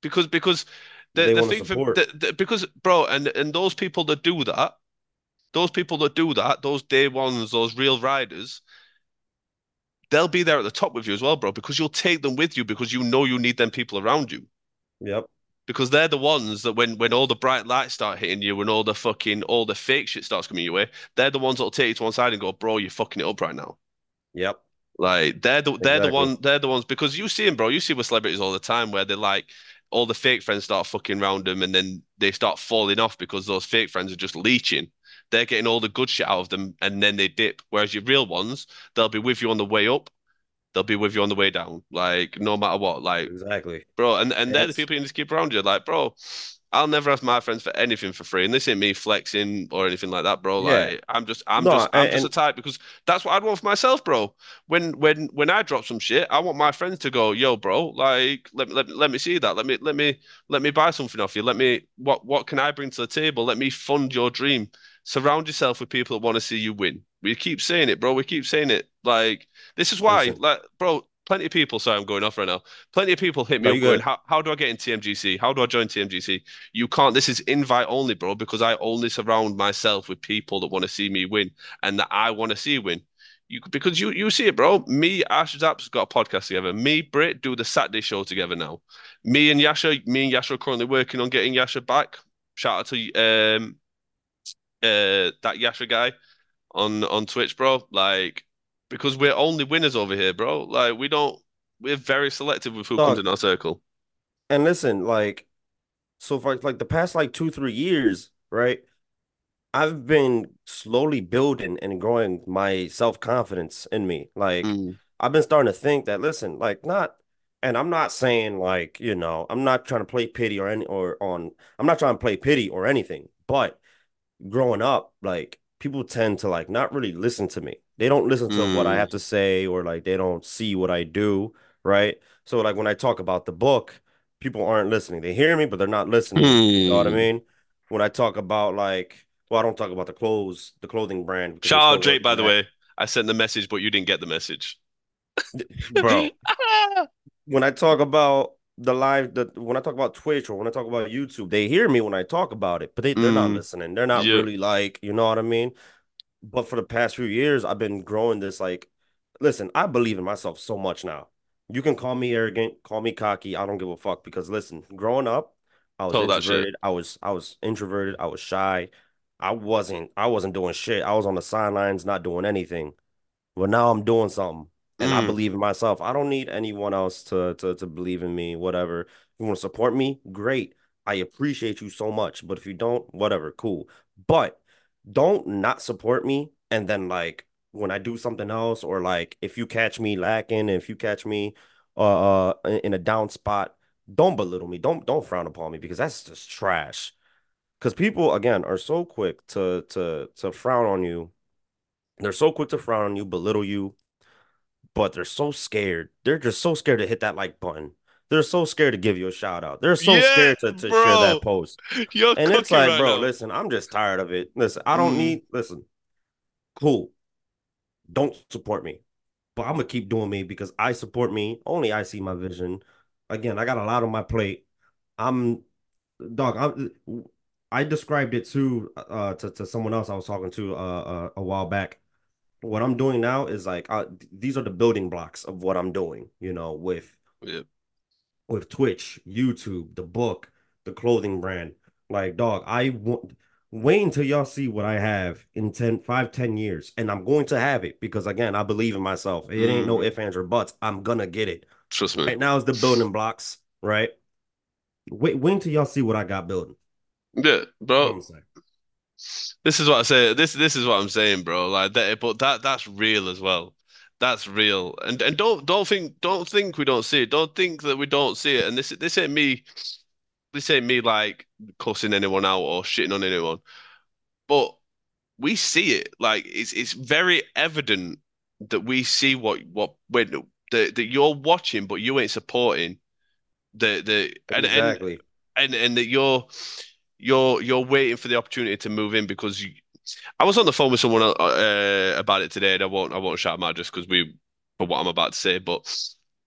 because because the, they the thing for, the, the, because bro, and and those people that do that, those people that do that, those day ones, those real riders, they'll be there at the top with you as well, bro, because you'll take them with you because you know you need them people around you. Yep. Because they're the ones that when when all the bright lights start hitting you and all the fucking all the fake shit starts coming your way, they're the ones that'll take you to one side and go, bro, you're fucking it up right now. Yep. Like they're the they're exactly. the one they're the ones because you see them, bro. You see with celebrities all the time where they like all the fake friends start fucking round them and then they start falling off because those fake friends are just leeching. They're getting all the good shit out of them and then they dip. Whereas your real ones, they'll be with you on the way up, they'll be with you on the way down. Like no matter what, like exactly, bro. And and yes. they're the people you need to keep around you. Like bro, I'll never ask my friends for anything for free, and this ain't me flexing or anything like that, bro. Like yeah. I'm just, I'm no, just, I'm and, just a type because that's what I'd want for myself, bro. When, when, when I drop some shit, I want my friends to go, yo, bro, like let me, let me, let me see that. Let me, let me, let me buy something off you. Let me, what, what can I bring to the table? Let me fund your dream. Surround yourself with people that want to see you win. We keep saying it, bro. We keep saying it. Like this is why, Listen. like, bro. Plenty of people, sorry, I'm going off right now. Plenty of people hit me up going, how, how do I get in T M G C? How do I join T M G C? You can't. This is invite only, bro, because I only surround myself with people that want to see me win and that I want to see win. You Because you you see it, bro. Me, Ash Zaps got a podcast together. Me, Brit, do the Saturday show together now. Me and Yasha, me and Yasha are currently working on getting Yasha back. Shout out to um uh that Yasha guy on, on Twitch, bro. Like... Because we're only winners over here, bro. Like, we don't... We're very selective with who Dog. comes in our circle. And listen, like... So, for, like, the past, like, two, three years, right? I've been slowly building and growing my self-confidence in me. Like, mm. I've been starting to think that, listen, like, not... And I'm not saying, like, you know... I'm not trying to play pity or any... or on... I'm not trying to play pity or anything. But growing up, like, people tend to, like, not really listen to me. They don't listen to mm. what I have to say, or like they don't see what I do, right? So like when I talk about the book, people aren't listening. They hear me, but they're not listening. Mm. You know what I mean? When I talk about like, well, I don't talk about the clothes, the clothing brand. Shout out Drake, by the way. I sent the message, but you didn't get the message, bro. When I talk about the live, the when I talk about Twitch or when I talk about YouTube, they hear me when I talk about it, but they they're mm. not listening. They're not yeah. really like, you know what I mean? But for the past few years, I've been growing this, like, listen, I believe in myself so much now. You can call me arrogant, call me cocky. I don't give a fuck because, listen, growing up, I was introverted. I was, I was introverted. I was shy. I wasn't, I wasn't doing shit. I was on the sidelines, not doing anything. But now I'm doing something, and mm. I believe in myself. I don't need anyone else to, to, to believe in me, whatever. If you want to support me, great. I appreciate you so much. But if you don't, whatever, cool. But don't not support me, and then like when I do something else, or like if you catch me lacking, if you catch me uh in a down spot, don't belittle me, don't don't frown upon me, because that's just trash. Because people again are so quick to to to frown on you. They're so quick to frown on you, belittle you, but they're so scared. They're just so scared to hit that like button. They're so scared to give you a shout out. They're so yeah, scared to, to share that post. You're and it's like, right bro, now. listen, I'm just tired of it. Listen, I don't mm. need, listen, cool. Don't support me. But I'm going to keep doing me because I support me. Only I see my vision. Again, I got a lot on my plate. I'm, dog, I'm, I described it to, uh, to, to someone else I was talking to uh, uh, a while back. What I'm doing now is like, uh, these are the building blocks of what I'm doing, you know, with. Yeah. With Twitch, YouTube, the book, the clothing brand. Like, dog, I want... Wait until y'all see what I have in ten, five, ten years. And I'm going to have it because, again, I believe in myself. It mm. ain't no ifs, ands, or buts. I'm going to get it. Trust me. Right now is the building blocks, right? Wait, wait until y'all see what I got building. Yeah, bro. You know This is what I say. This this is what I'm saying, bro. Like that, but that that's real as well. That's real. And and don't don't think don't think we don't see it. Don't think that we don't see it. And this this ain't me. This ain't me like cussing anyone out or shitting on anyone. But we see it. Like it's it's very evident that we see what what when that that you're watching, but you ain't supporting. The the and, exactly. and and and that you're you're you're waiting for the opportunity to move in because you, I was on the phone with someone uh, about it today, and I won't I won't shout them out just because we for what I'm about to say, but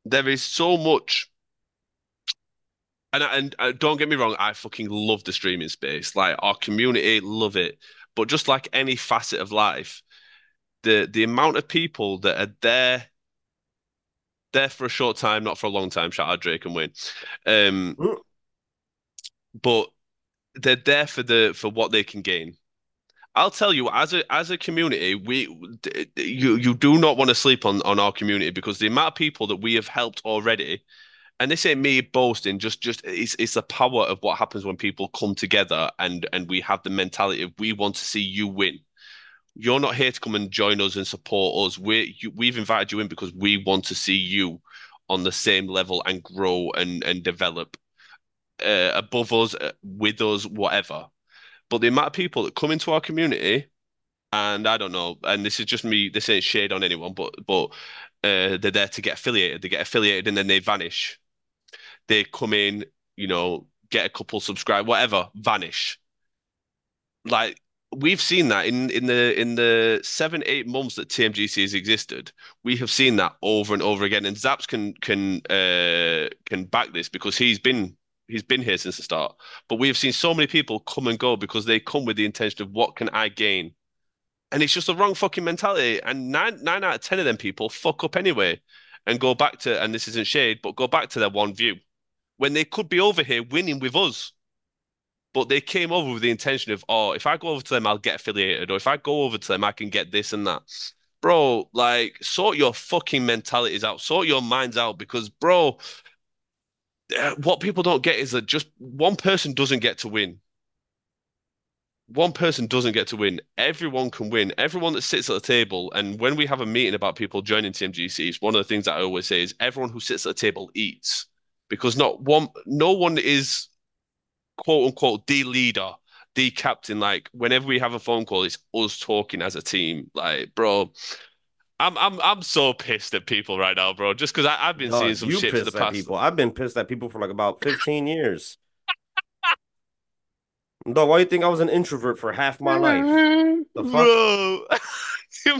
there is so much, and and, and don't get me wrong, I fucking love the streaming space, like our community love it, but just like any facet of life, the the amount of people that are there. There for a short time, not for a long time. Shout out Drake and Wayne, um, mm. but they're there for the for what they can gain. I'll tell you, as a as a community, we you you do not want to sleep on on our community because the amount of people that we have helped already, and this ain't me boasting. Just just it's it's the power of what happens when people come together and and we have the mentality of we want to see you win. You're not here to come and join us and support us. We're, you, we've invited you in because we want to see you on the same level and grow and, and develop uh, above us, uh, with us, whatever. But the amount of people that come into our community, and I don't know, and this is just me, this ain't shade on anyone, but but uh, they're there to get affiliated. They get affiliated and then they vanish. They come in, you know, get a couple, subscribe, whatever, vanish. Like, we've seen that in, in the in the seven, eight months that T M G C has existed. We have seen that over and over again. And Zaps can can uh, can back this because he's been he's been here since the start. But we have seen so many people come and go because they come with the intention of what can I gain? And it's just the wrong fucking mentality. And nine nine out of ten of them people fuck up anyway and go back to, and this isn't shade, but go back to their one view. When they could be over here winning with us. But they came over with the intention of, oh, if I go over to them, I'll get affiliated. Or if I go over to them, I can get this and that. Bro, like, sort your fucking mentalities out. Sort your minds out. Because, bro, what people don't get is that just one person doesn't get to win. One person doesn't get to win. Everyone can win. Everyone that sits at the table. And when we have a meeting about people joining T M G C, it's one of the things that I always say is everyone who sits at the table eats. Because not one, no one is... quote unquote the leader, the captain. Like whenever we have a phone call, it's us talking as a team. Like, bro, I'm I'm I'm so pissed at people right now, bro. Just because I've been no, seeing some shit for the past. People. I've been pissed at people for like about fifteen years. No, why do you think I was an introvert for half my life? The fuck? Bro,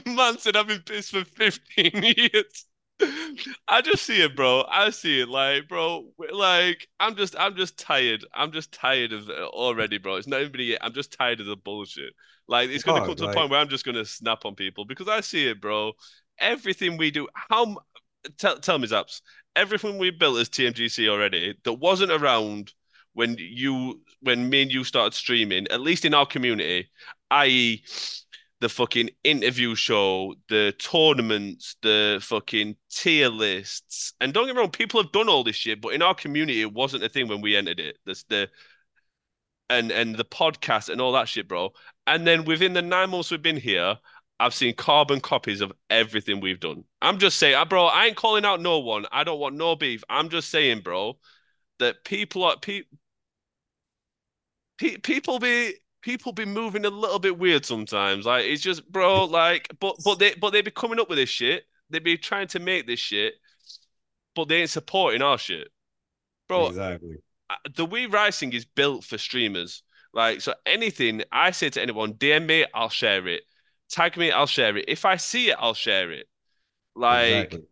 you man said I've been pissed for fifteen years. I just see it, bro. I see it, like, bro. Like, I'm just, I'm just tired. I'm just tired of it already, bro. It's not even yet. I'm just tired of the bullshit. Like, it's gonna God, come to like... a point where I'm just gonna snap on people because I see it, bro. Everything we do, how? Tell, tell me, Zaps. Everything we built as T M G C already that wasn't around when you, when me and you started streaming, at least in our community, that is. The fucking interview show, the tournaments, the fucking tier lists. And don't get me wrong, people have done all this shit, but in our community, it wasn't a thing when we entered it. That's the and and the podcast and all that shit, bro. And then within the nine months we've been here, I've seen carbon copies of everything we've done. I'm just saying, bro, I ain't calling out no one. I don't want no beef. I'm just saying, bro, that people are... Pe- pe- people be... People be moving a little bit weird sometimes. Like it's just, bro. Like, but but they but they be coming up with this shit. They be trying to make this shit, but they ain't supporting our shit, bro. Exactly. The We Rise thing is built for streamers. Like, so anything I say to anyone, D M me, I'll share it. Tag me, I'll share it. If I see it, I'll share it. Like, exactly.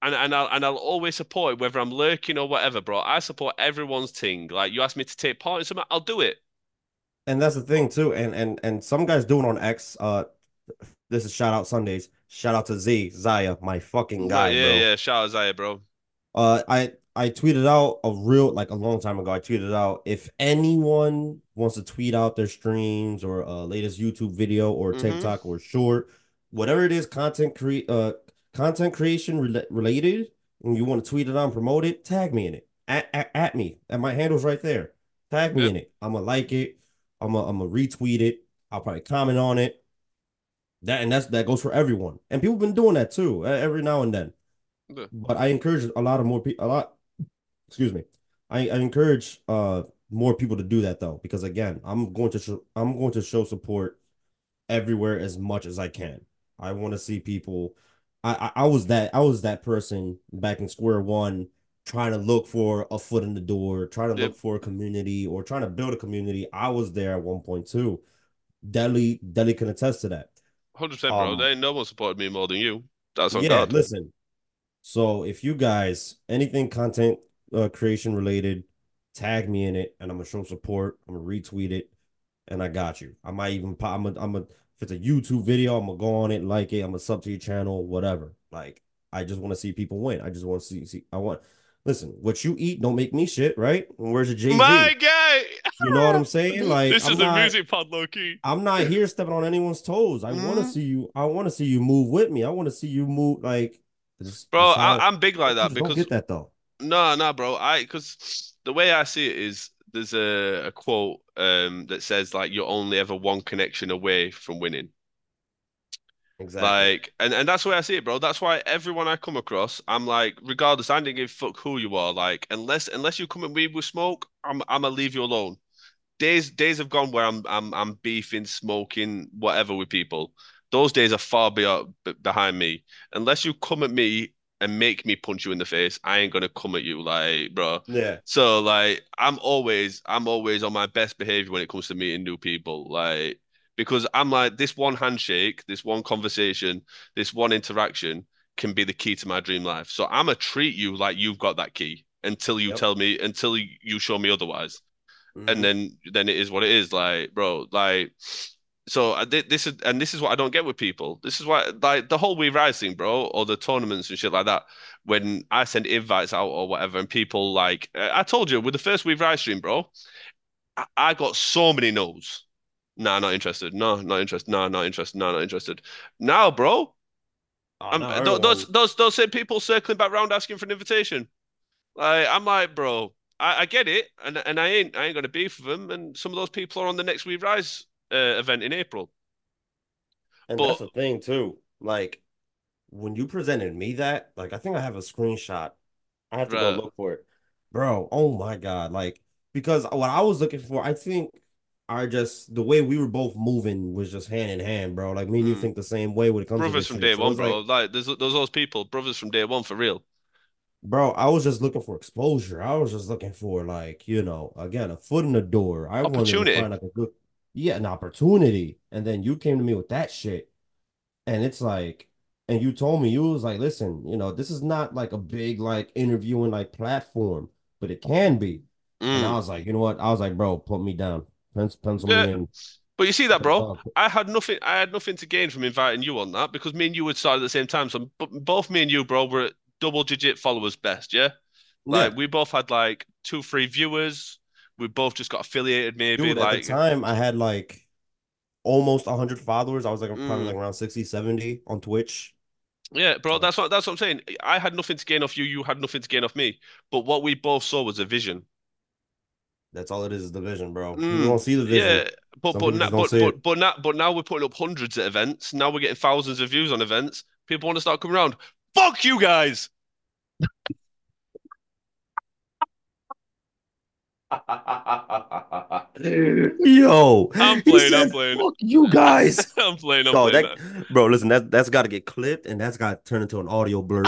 and and I'll and I'll always support it, whether I'm lurking or whatever, bro. I support everyone's thing. Like, you ask me to take part in something, I'll do it. And that's the thing too, and and and some guys do it on X. Uh, this is shout out Sundays. Shout out to Z Zaya, my fucking guy. Yeah, yeah, bro. yeah. Shout out Zaya, bro. Uh, I I tweeted out a real like a long time ago. I tweeted out if anyone wants to tweet out their streams or uh latest YouTube video or mm-hmm. TikTok or short, whatever it is, content cre uh content creation re related, and you want to tweet it on, promote it, tag me in it. At at, at me, and my handle's right there. Tag me yep. in it. I'ma like it. I'm going to retweet it. I'll probably comment on it. That and that's that goes for everyone. And people have been doing that too, every now and then. Yeah. But I encourage a lot of more people, a lot, excuse me. I, I encourage uh more people to do that though, because again, I'm going to show I'm going to show support everywhere as much as I can. I want to see people. I, I I was that I was that person back in square one, trying to look for a foot in the door, trying to yep. look for a community or trying to build a community. I was there at one point too. Deli Deli can attest to that. one hundred percent, bro. Um, there ain't no one supported me more than you. That's on yeah, God. Listen. So if you guys, anything content uh, creation related, tag me in it, and I'm gonna show support. I'm gonna retweet it, and I got you. I might even pop. I'm a. I'm a If it's a YouTube video, I'm gonna go on it, like it. I'm gonna sub to your channel, whatever. Like, I just want to see people win. I just want to see, see. I want. Listen, what you eat don't make me shit, right? Where's your Jay-Z? My guy. You know what I'm saying? Like, this I'm is not, a music pod, low key. I'm not here stepping on anyone's toes. I mm-hmm. want to see you. I want to see you move with me. I want to see you move like. Just, bro, I, I'm big like that because don't get that though. No, no, bro. I because the way I see it is. There's a, a quote um, that says like you're only ever one connection away from winning. Exactly. Like, and, and that's the way I see it, bro. That's why everyone I come across, I'm like, regardless, I don't give a fuck who you are. Like, unless unless you come at me with smoke, I'm I'm gonna leave you alone. Days days have gone where I'm I'm I'm beefing, smoking, whatever with people. Those days are far beyond, behind me. Unless you come at me and make me punch you in the face, I ain't gonna come at you, like, bro. Yeah. So like, I'm always, I'm always on my best behavior when it comes to meeting new people, like, because I'm like, this one handshake, this one conversation, this one interaction can be the key to my dream life. So I'm gonna treat you like you've got that key until you yep. tell me, until you show me otherwise, mm-hmm. and then, then it is what it is, like, bro, like. So this is, and this is what I don't get with people. This is why, like, the whole We Rise thing, bro, or the tournaments and shit like that. When I send invites out or whatever, and people like, I told you with the first We Rise stream, bro, I, I got so many no's. Nah, not interested. No, not interested. Nah, not interested. Nah, not interested. Now, bro, oh, I'm, no, those, those those those same people circling back round asking for an invitation. Like, I'm like, bro, I, I get it, and and I ain't I ain't gonna beef with them. And some of those people are on the next We Rise Uh, event in April, and but, that's the thing too. Like, when you presented me that, like, I think I have a screenshot. I have to bro. go look for it, bro. Oh my god! Like, because what I was looking for, I think, I just the way we were both moving was just hand in hand, bro. Like, me and mm. you think the same way when it comes brothers to brothers from day so one, bro. Like, like there's, there's those people, brothers from day one for real, bro. I was just looking for exposure. I was just looking for, like, you know, again, a foot in the door. I wanted to find like a good. Yeah, an opportunity. And then you came to me with that shit. And it's like, and you told me, you was like, listen, you know, this is not like a big, like, interviewing, like, platform, but it can be. Mm. And I was like, you know what? I was like, bro, put me down. Pencil, pencil yeah. me in. But you see that, bro? I had nothing I had nothing to gain from inviting you on that, because me and you had started at the same time. So both me and you, bro, were at double-digit followers best, yeah? Like, yeah. we both had, like, two, three viewers. We both just got affiliated, maybe. Dude, like, at the time, I had like almost one hundred followers. I was like mm. probably like around sixty, seventy on Twitch. Yeah, bro, that's what that's what I'm saying. I had nothing to gain off you. You had nothing to gain off me. But what we both saw was a vision. That's all it is, is the vision, bro. Mm. You don't see the vision. Yeah, but but, na- but, but, but, na- but now we're putting up hundreds at events. Now we're getting thousands of views on events. People want to start coming around. Fuck you guys! Yo, I'm playing. Says, I'm playing. Fuck you guys. I'm playing. I'm so playing that, that. Bro, listen, that that's got to get clipped, and that's got to turn into an audio blurb.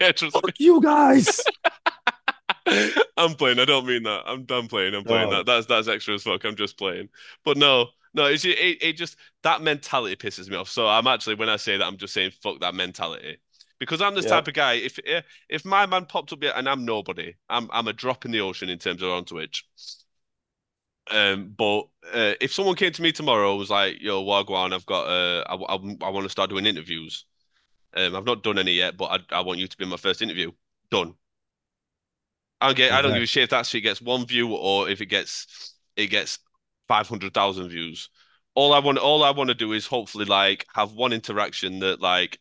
Yeah, just fuck you guys. I'm playing. I don't mean that. I'm done playing. I'm playing no. that. That's that's extra as fuck. I'm just playing. But no, no, it's it, it. just that mentality pisses me off. So I'm actually, when I say that, I'm just saying fuck that mentality. Because I'm this yeah. type of guy. If if my man popped up here, and I'm nobody, I'm I'm a drop in the ocean in terms of on Twitch. Um, but uh, if someone came to me tomorrow and was like, "Yo, Wagwan, I've got uh, I I, I want to start doing interviews. Um, I've not done any yet, but I I want you to be my first interview." Done. I get. Exactly. I don't give a shit if that shit gets one view or if it gets it gets five hundred thousand views. All I want, all I want to do is hopefully like have one interaction that like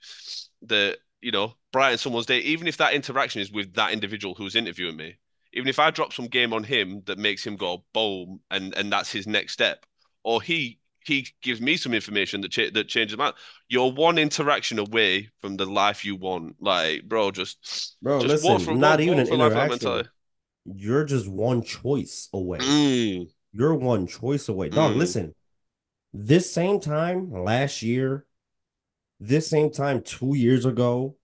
the. you know, brighten someone's day, even if that interaction is with that individual who's interviewing me. even if I drop some game on him that makes him go boom, and and that's his next step, or he he gives me some information that cha- that changes my. You're one interaction away from the life you want, like bro. Just bro, just listen, walk from, not walk, even walk an interaction. You're just one choice away. Mm. You're one choice away. Dog, mm. listen. This same time last year, this same time two years ago,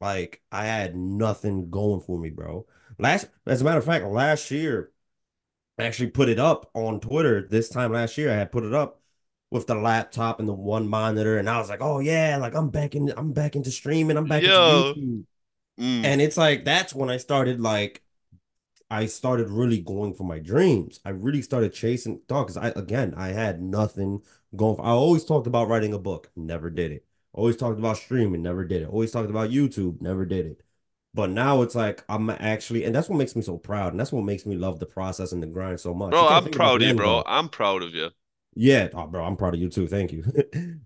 like I had nothing going for me, bro. Last, as a matter of fact, last year, I actually put it up on Twitter. This time last year, I had put it up with the laptop and the one monitor, and I was like, "Oh yeah, like I'm back in, I'm back into streaming, I'm back Yo. into YouTube." Mm. And it's like that's when I started like. I started really going for my dreams. I really started chasing dog because I again I had nothing going for. I always talked about writing a book, never did it. Always talked about streaming, never did it. Always talked about YouTube, never did it. But now it's like I'm actually, and that's what makes me so proud, and that's what makes me love the process and the grind so much. Bro, I'm proud of you, bro. About, I'm proud of you. Yeah, oh, bro, I'm proud of you too. Thank you.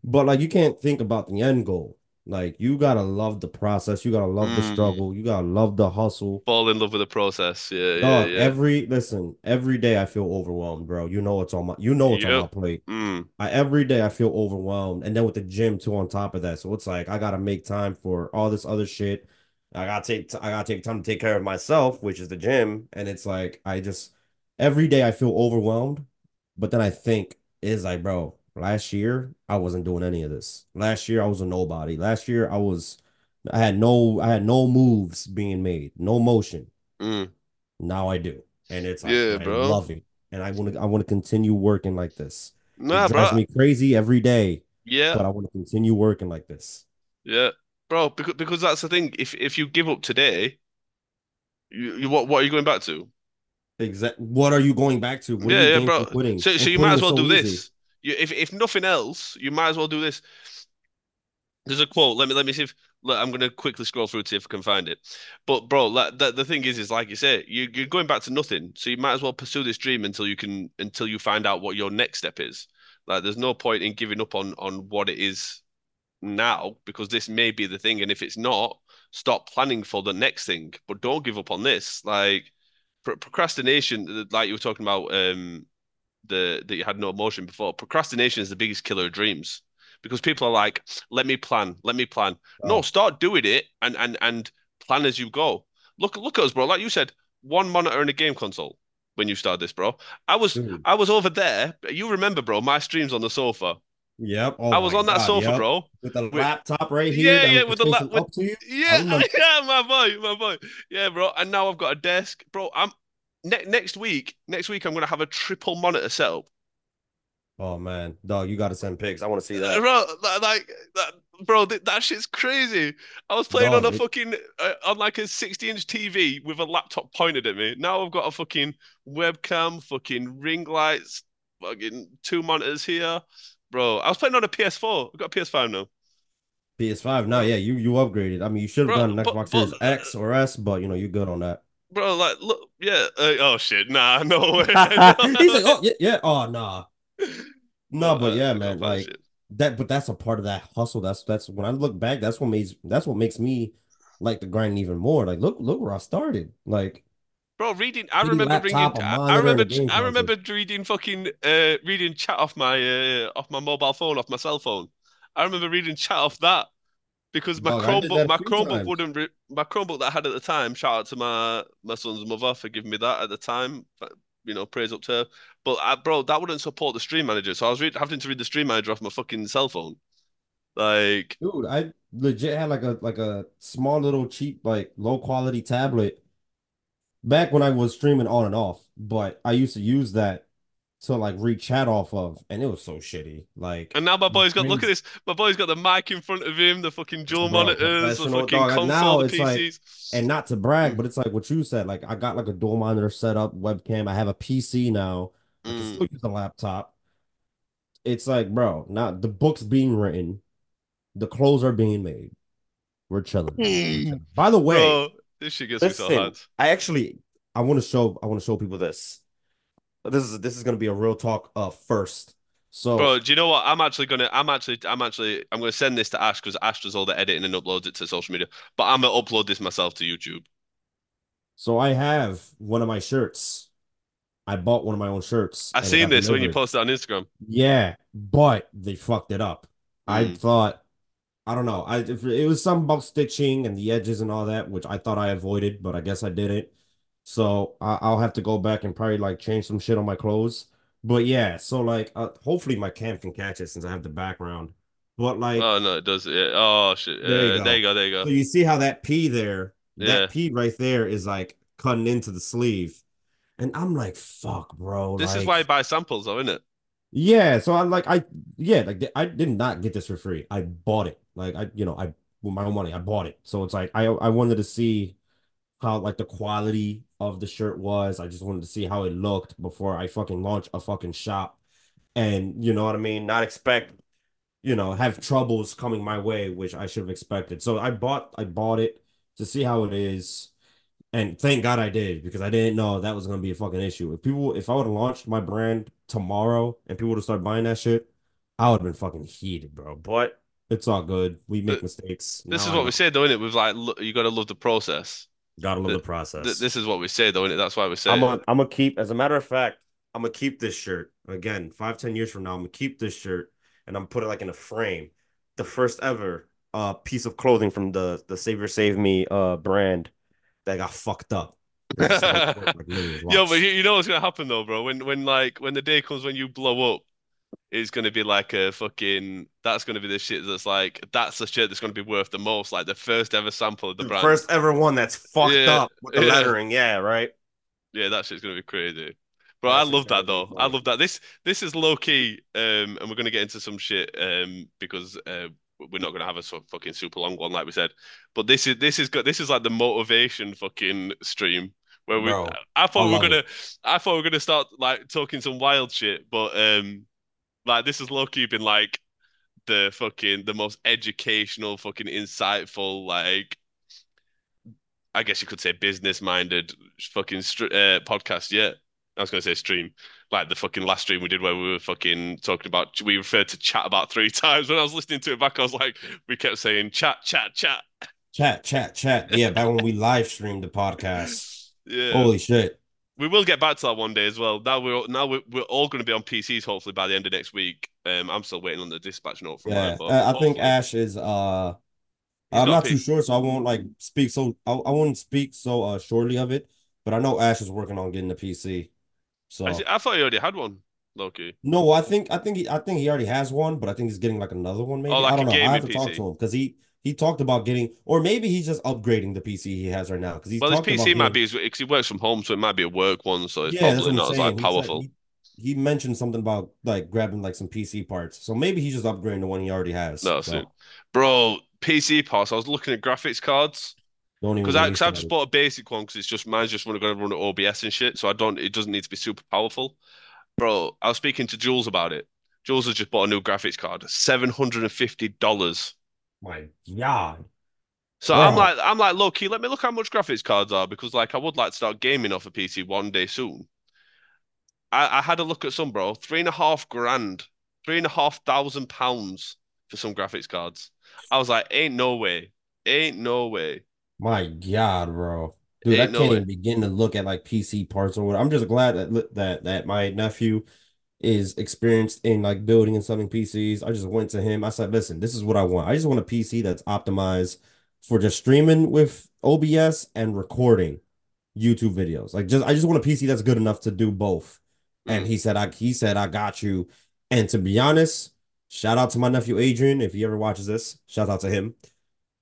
But like, you can't think about the end goal. Like, you gotta love the process. You gotta love mm. the struggle. You gotta love the hustle. Fall in love with the process. Yeah, Dog, yeah, yeah. Every listen, every day I feel overwhelmed, bro. You know it's on my, you know it's yep. on my plate. Mm. I every day I feel overwhelmed, and then with the gym too on top of that. So it's like I gotta make time for all this other shit. I gotta take, t- I gotta take time to take care of myself, which is the gym. And it's like I just every day I feel overwhelmed, but then I think it's like, bro. Last year, I wasn't doing any of this. Last year, I was a nobody. Last year, I was, I had no, I had no moves being made, no motion. Mm. Now I do, and it's yeah, I, bro. I love it, and I want to, I want to continue working like this. Nah, it drives bro. me crazy every day. Yeah, but I want to continue working like this. Yeah, bro, because because that's the thing. If if you give up today, you, you what what are you going back to? Exactly. What are you going back to? What yeah, are you yeah, bro. Quitting? So and so you might as well so do easy. this. You, if if nothing else, you might as well do this. There's a quote. Let me let me see if look, I'm gonna quickly scroll through to see if I can find it. But bro, like, the the thing is, is like you say, you you're going back to nothing. So you might as well pursue this dream until you can until you find out what your next step is. Like, there's no point in giving up on on what it is now, because this may be the thing. And if it's not, stop planning for the next thing. But don't give up on this. Like pr- procrastination, like you were talking about. Um, The, that you had no emotion before. Procrastination is the biggest killer of dreams, because people are like, let me plan, let me plan. Oh. No, start doing it and, and, and plan as you go. Look, look at us, bro. Like you said, one monitor and a game console when you started this, bro. I was mm. I was over there. You remember, bro, my streams on the sofa. Yep. Oh I was on that God, sofa, yep. bro. With the laptop right here. Yeah, yeah, with the laptop. Yeah, yeah, my boy, my boy. Yeah, bro. And now I've got a desk. Bro, I'm... Ne- next week, next week I'm gonna have a triple monitor setup. Oh man, dog, you gotta send pics. I want to see that, bro. Like, that, bro, that, that shit's crazy. I was playing dog, on a it... fucking uh, on like a sixty-inch T V with a laptop pointed at me. Now I've got a fucking webcam, fucking ring lights, fucking two monitors here, bro. I was playing on a P S four. I've got a P S five now. P S five now, yeah. You you upgraded. I mean, you should have done an Xbox Series but... X or S, but you know you're good on that. Bro, like, look, yeah, uh, oh shit, nah, no way. He's like, oh yeah, yeah, oh nah, no, but yeah, man, like shit. that. But that's a part of that hustle. That's that's when I look back. That's what makes that's what makes me like the grind even more. Like, look, look where I started. Like, bro, reading. I reading remember reading. I, I remember. I remember reading fucking uh, reading chat off my uh, off my mobile phone, off my cell phone. I remember reading chat off that. Because my Dog, Chromebook, my Chromebook times. wouldn't, re- my Chromebook that I had at the time. Shout out to my my son's mother for giving me that at the time. You know, praise up to her. But I, bro, that wouldn't support the Stream Manager, so I was re- having to read the Stream Manager off my fucking cell phone. Like, dude, I legit had like a like a small little cheap like low quality tablet back when I was streaming on and off. But I used to use that to like read chat off of, and it was so shitty. Like, and now my boy's got, look at this, my boy's got the mic in front of him, the fucking dual monitors, the fucking dog. console, now the P Cs. Like, and not to brag, but it's like what you said. Like, I got like a dual monitor set up, webcam. I have a P C now. I can mm. still use a laptop. It's like, bro, now the book's being written, the clothes are being made. We're chilling. Mm. By the way, bro, this shit gets listen, me so hot. I actually, I want to show, I want to show people this. This is this is gonna be a real talk uh first. So, bro, do you know what? I'm actually gonna, I'm actually, I'm actually, I'm gonna send this to Ash because Ash does all the editing and uploads it to social media. But I'm gonna upload this myself to YouTube. So I have one of my shirts. I bought one of my own shirts. I seen this when you posted on Instagram. Yeah, but they fucked it up. Mm. I thought, I don't know. I if it was some bump stitching and the edges and all that, which I thought I avoided, but I guess I didn't. So I, I'll have to go back and probably like change some shit on my clothes. But yeah, so like uh, hopefully my cam can catch it since I have the background. But like, oh no, it does. Yeah. Oh shit! There, uh, you there you go. There you go. So you see how that P there, yeah. that P right there is like cutting into the sleeve, and I'm like, fuck, bro. This like, is why you buy samples, though, isn't it? Yeah. So I'm like, I yeah, like I did not get this for free. I bought it. Like I, you know, I with my own money, I bought it. So it's like I I wanted to see how like the quality of the shirt was. I just wanted to see how it looked before I fucking launch a fucking shop, and you know what I mean. Not expect, you know, have troubles coming my way, which I should have expected. So I bought, I bought it to see how it is, and thank God I did because I didn't know that was gonna be a fucking issue. If people, if I would have launched my brand tomorrow and people would have started buying that shit, I would have been fucking heated, bro. But it's all good. We make but mistakes. This now is what we said, though, isn't it? We've like, look, you gotta love the process. Gotta love the, the process. Th this is what we say, though, isn't it? That's why we say. I'm gonna, I'm gonna keep. As a matter of fact, I'm gonna keep this shirt again. Five, ten years from now, I'm gonna keep this shirt, and I'm gonna put it like in a frame. The first ever uh piece of clothing from the the Savior Save Me uh brand that got fucked up. Like, like, yo, but you know what's gonna happen though, bro. When when like when the day comes when you blow up, it's gonna be like a fucking. That's gonna be the shit that's like that's the shit that's gonna be worth the most. Like the first ever sample of the, the brand, first ever one that's fucked yeah. up with the yeah. lettering. Yeah, right. Yeah, that shit's gonna be crazy. Bro, I love that though. I love that. This this is low key, um, and we're gonna get into some shit, um, because uh, we're not gonna have a so fucking super long one like we said. But this is this is got this is like the motivation fucking stream where we. Bro, I thought we we're gonna, it. I thought we we're gonna start like talking some wild shit, but um, like this is low key been like the fucking the most educational, fucking insightful, like I guess you could say business minded fucking uh, podcast yet. I was going to say stream, like the fucking last stream we did where we were fucking talking about, we referred to chat about three times. When I was listening to it back, I was like, we kept saying chat, chat, chat. Chat, chat, chat. Yeah, back when we live streamed the podcast. Yeah. Holy shit. We will get back to that one day as well. Now we're now we're, we're all going to be on P Cs hopefully by the end of next week. Um, I'm still waiting on the dispatch note from yeah. mine. But uh, I hopefully. think Ash is... Uh, I'm not too sure, so I won't like speak so... I, I won't speak so uh, shortly of it, but I know Ash is working on getting the P C. So I, see, I thought he already had one, Loki. No, I think I think he I think he already has one, but I think he's getting like another one. Maybe oh, like I don't know. I have to P C. Talk to him because he he talked about getting, or maybe he's just upgrading the P C he has right now. Because he's well, his P C might getting, be because he works from home, so it might be a work one, so it's yeah, probably not as like powerful. Like, he, he mentioned something about like grabbing like some P C parts, so maybe he's just upgrading the one he already has. No, so. Bro, P C parts. I was looking at graphics cards. Because I've just bought a basic one because it's just mine's just going to run at O B S and shit, so I don't. It doesn't need to be super powerful, bro. I was speaking to Jules about it. Jules has just bought a new graphics card, seven hundred and fifty dollars. My God. So wow. I'm like, I'm like, low key, let me look how much graphics cards are because like I would like to start gaming off a P C one day soon. I, I had a look at some, bro, three and a half grand, three and a half thousand pounds for some graphics cards. I was like, ain't no way, ain't no way. My God, bro, dude, Ain't I can't no even begin to look at like P C parts or whatever. I'm just glad that that that my nephew is experienced in like building and selling P Cs. I just went to him. I said, "Listen, this is what I want. I just want a P C that's optimized for just streaming with O B S and recording YouTube videos. Like, just I just want a P C that's good enough to do both." Mm. And he said, "I he said I got you." And to be honest, shout out to my nephew Adrian if he ever watches this. Shout out to him.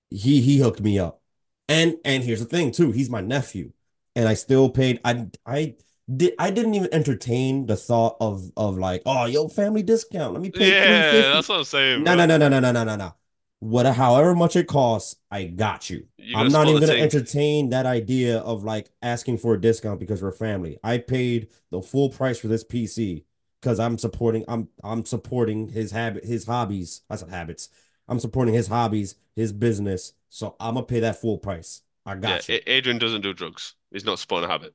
He he hooked me up. And and here's the thing too, he's my nephew, and I still paid. I I did I didn't even entertain the thought of of like, oh, yo, family discount. Let me pay. Yeah, that's what I'm saying. No, no, no, no, no, no, no, no, no. What, however much it costs, I got you. you I'm not even gonna entertain that idea of like asking for a discount because we're family. I paid the full price for this P C because I'm supporting. I'm I'm supporting his habit, his hobbies. I said habits. I'm supporting his hobbies, his business. So I'm going to pay that full price. I got yeah, you. Adrian doesn't do drugs. He's not spawned a habit.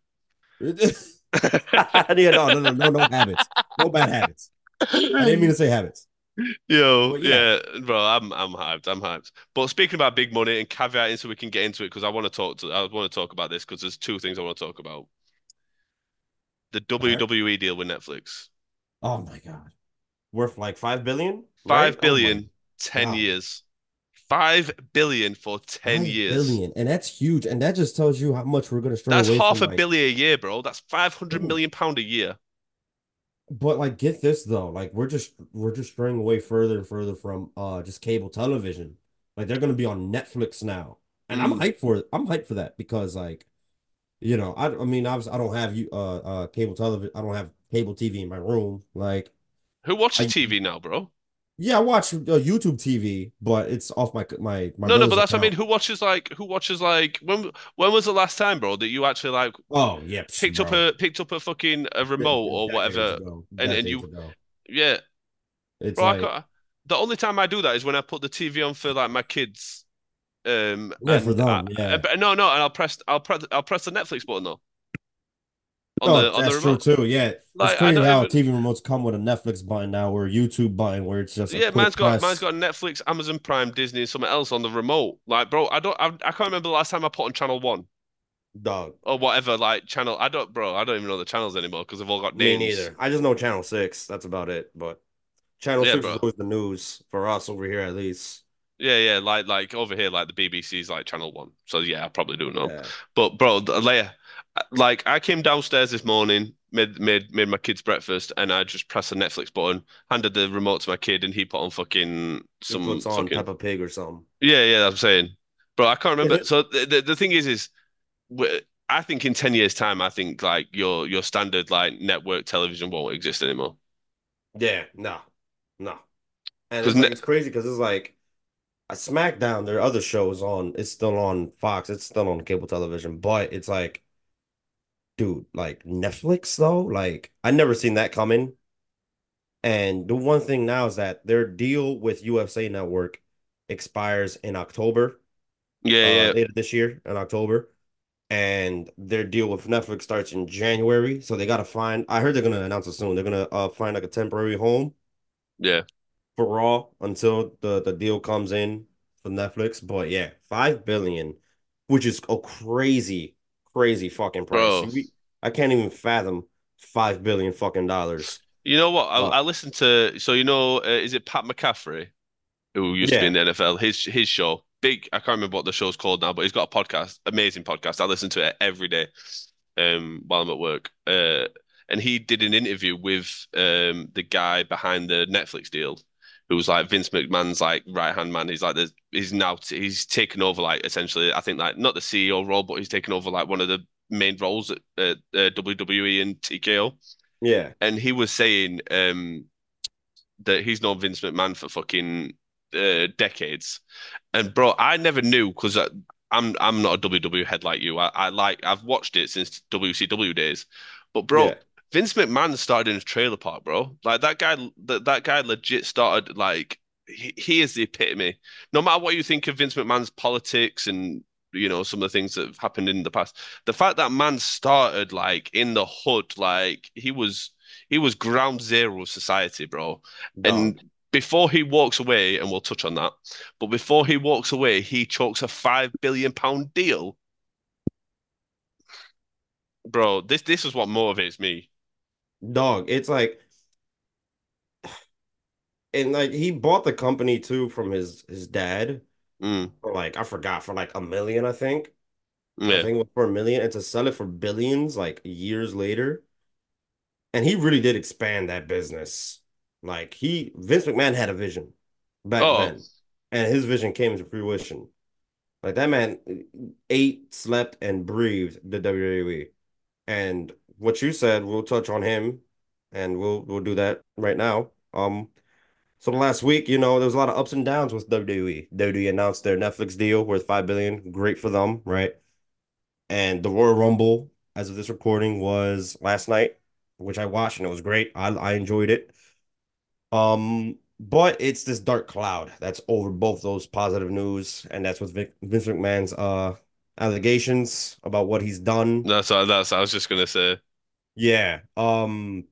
yeah, no, no, no, no, no habits. No bad habits. I didn't mean to say habits. Yo, but yeah. yeah, bro, I'm I'm hyped. I'm hyped. But speaking about big money and caveating, so we can get into it, because I want to talk to I want to talk about this because there's two things I want to talk about. The W W E right. deal with Netflix. Oh my god, worth like five billion. Five right? billion, oh ten wow. years. Five billion for ten years. Billion, and that's huge. And that just tells you how much we're gonna struggle. That's away half from, a like... billion a year, bro. That's five hundred million pound a year. But like, get this though, like we're just we're just straying away further and further from uh just cable television. Like they're gonna be on Netflix now, and mm. I'm hyped for it. I'm hyped for that because like, you know, I I mean, obviously I don't have you uh uh cable television. I don't have cable T V in my room. Like, who watches I, T V now, bro? Yeah, I watch uh, YouTube T V, but it's off my my my. No, no, but that's account. What I mean. Who watches like who watches like when when was the last time, bro, that you actually like? Oh yeah, picked bro. up a picked up a fucking a remote or whatever, ago. and and you, ago. yeah. It's bro, like, I the only time I do that is when I put the T V on for like my kids. Um, yeah, for them. I, yeah. I, no, no, and I'll press I'll press I'll press the Netflix button though. On oh, the, on that's the remote. True too. Yeah, like, it's crazy how even... T V remotes come with a Netflix button now, or a YouTube button, where it's just a yeah. Mine's got press. mine's got Netflix, Amazon Prime, Disney, and something else on the remote. Like, bro, I don't, I, I can't remember the last time I put on Channel One, dog, or whatever. Like channel, I don't, bro, I don't even know the channels anymore because they've all got names. Me neither. I just know Channel Six. That's about it. But Channel yeah, Six bro. is always the news for us over here, at least. Yeah, yeah, like like over here, like the B B C's like Channel One. So yeah, I probably do know. Yeah. But bro, later. Like I came downstairs this morning, made made made my kids breakfast, and I just pressed the Netflix button, handed the remote to my kid, and he put on fucking some puts on fucking... Peppa Pig or something. Yeah, yeah, I'm saying, bro, I can't remember. So the, the the thing is, is I think in ten years' time, I think like your your standard like network television won't exist anymore. Yeah, no, no, and it's, like, ne- it's crazy because it's like a SmackDown. There are other shows on. It's still on Fox. It's still on cable television, but it's like. Dude, like Netflix though, like I never seen that coming. And the one thing now is that their deal with U S A Network expires in October. Yeah, uh, yeah. Later this year in October. And their deal with Netflix starts in January. So they gotta find I heard they're gonna announce it soon. They're gonna uh find like a temporary home. Yeah. For Raw until the, the deal comes in for Netflix. But yeah, five billion, which is a crazy. Crazy fucking price. We, I can't even fathom five billion fucking dollars. You know what? I, uh, I listened to so you know uh, is it Pat McCaffrey who used yeah. to be in the N F L? His his show, big. I can't remember what the show's called now, but he's got a podcast, amazing podcast. I listen to it every day um, while I'm at work. Uh, and he did an interview with um, the guy behind the Netflix deal, who was like Vince McMahon's like right hand man. He's like the, he's now t- he's taken over like essentially I think like not the C E O role, but he's taken over like one of the main roles at uh, uh, W W E and T K O. Yeah, and he was saying um, that he's known Vince McMahon for fucking uh, decades. And bro, I never knew because I'm I'm not a W W E head like you. I, I like I've watched it since W C W days, but bro. Yeah. Vince McMahon started in his trailer park, bro. Like that guy, that, that guy legit started. Like he, he is the epitome. No matter what you think of Vince McMahon's politics and you know some of the things that have happened in the past, the fact that man started like in the hood, like he was, he was ground zero of society, bro. No. And before he walks away, and we'll touch on that, but before he walks away, he chokes a five billion pound deal, bro. This this is what motivates me. Dog, it's like, and like he bought the company too from his his dad. Mm. For like I forgot for like a million, I think. Yeah. I think it was for a million, and to sell it for billions, like years later. And he really did expand that business. Like he, Vince McMahon had a vision back oh. then, and his vision came to fruition. Like that man ate, slept, and breathed the W W E, and. What you said, we'll touch on him, and we'll we'll do that right now. Um, so last week, you know, there was a lot of ups and downs with W W E. W W E announced their Netflix deal worth five billion, great for them, right? And the Royal Rumble, as of this recording, was last night, which I watched and it was great. I I enjoyed it. Um, but it's this dark cloud that's over both those positive news, and that's with Vic, Vince McMahon's uh allegations about what he's done. That's what, that's what I was just gonna say. Yeah. Um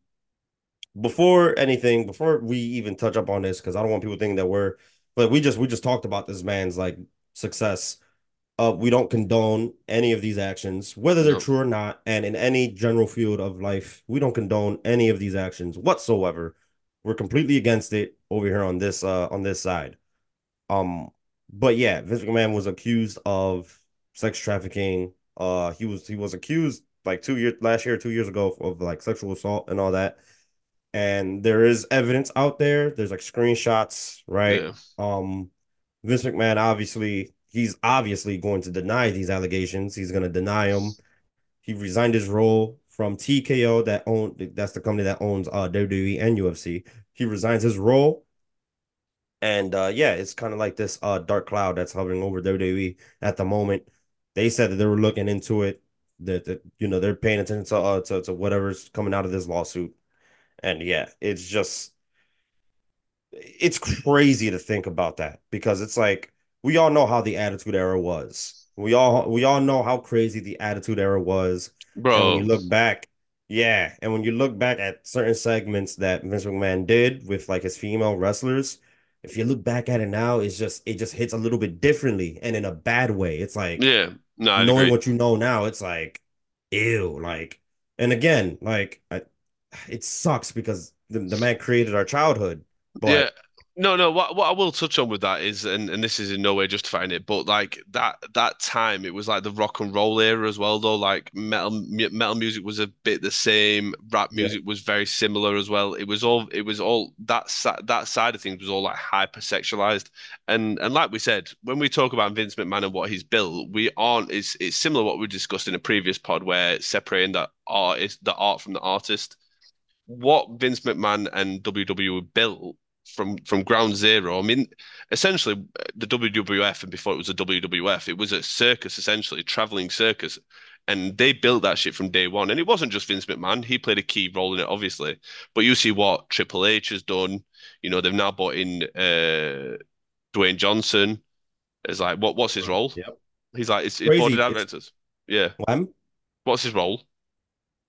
before anything, before we even touch up on this, because I don't want people thinking that we're, but we just we just talked about this man's like success. Uh, we don't condone any of these actions, whether they're no. true or not, and in any general field of life, we don't condone any of these actions whatsoever. We're completely against it over here on this uh on this side. Um, but yeah, Vince McMahon was accused of sex trafficking. Uh, he was he was accused like two years last year, two years ago of like sexual assault and all that. And there is evidence out there. There's like screenshots, right? Yeah. Um, Vince McMahon obviously. He's obviously going to deny these allegations. He's going to deny them. He resigned his role from T K O, that owned, that's the company that owns uh, W W E and U F C. He resigns his role. And uh, yeah, it's kind of like this uh, dark cloud that's hovering over W W E at the moment. They said that they were looking into it, that, that you know, they're paying attention to, uh, to, to whatever's coming out of this lawsuit. And yeah, it's just, it's crazy to think about that, because it's like, we all know how the Attitude Era was. We all we all know how crazy the Attitude Era was. Bro. And when you look back, yeah. And when you look back at certain segments that Vince McMahon did with like his female wrestlers, if you look back at it now, it's just it just hits a little bit differently and in a bad way. It's like, yeah, no, I knowing agree. What you know now, it's like, ew, like, and again, like I, it sucks because the, the man created our childhood. But yeah. No, no, what what I will touch on with that is, and, and this is in no way justifying it, but like that that time, it was like the rock and roll era as well, though. Like metal metal music was a bit the same, rap music yeah. was very similar as well. It was all it was all that that side of things was all like hypersexualized, and and like we said, when we talk about Vince McMahon and what he's built, we aren't. It's it's similar to what we discussed in a previous pod, where separating the artist, the art from the artist. What Vince McMahon and W W E built. From from ground zero. I mean, essentially, the W W F, and before it was the W W F, it was a circus, essentially, a traveling circus. And they built that shit from day one. And it wasn't just Vince McMahon. He played a key role in it, obviously. But you see what Triple H has done. You know, they've now brought in uh, Dwayne Johnson. It's like, what what's his role? Yep. He's like, it's, it's board of directors. Yeah. When? What's his role?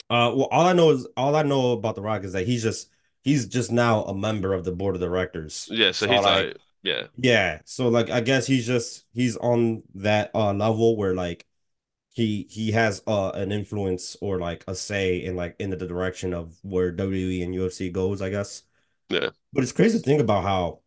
Uh, well, all I know is all I know about The Rock is that he's just... He's just now a member of the board of directors. Yeah, so, so he's like, like, yeah. Yeah, so like I guess he's just he's on that uh level where like he he has uh an influence or like a say in like in the direction of where W W E and U F C goes, I guess. Yeah. But it's crazy to think about how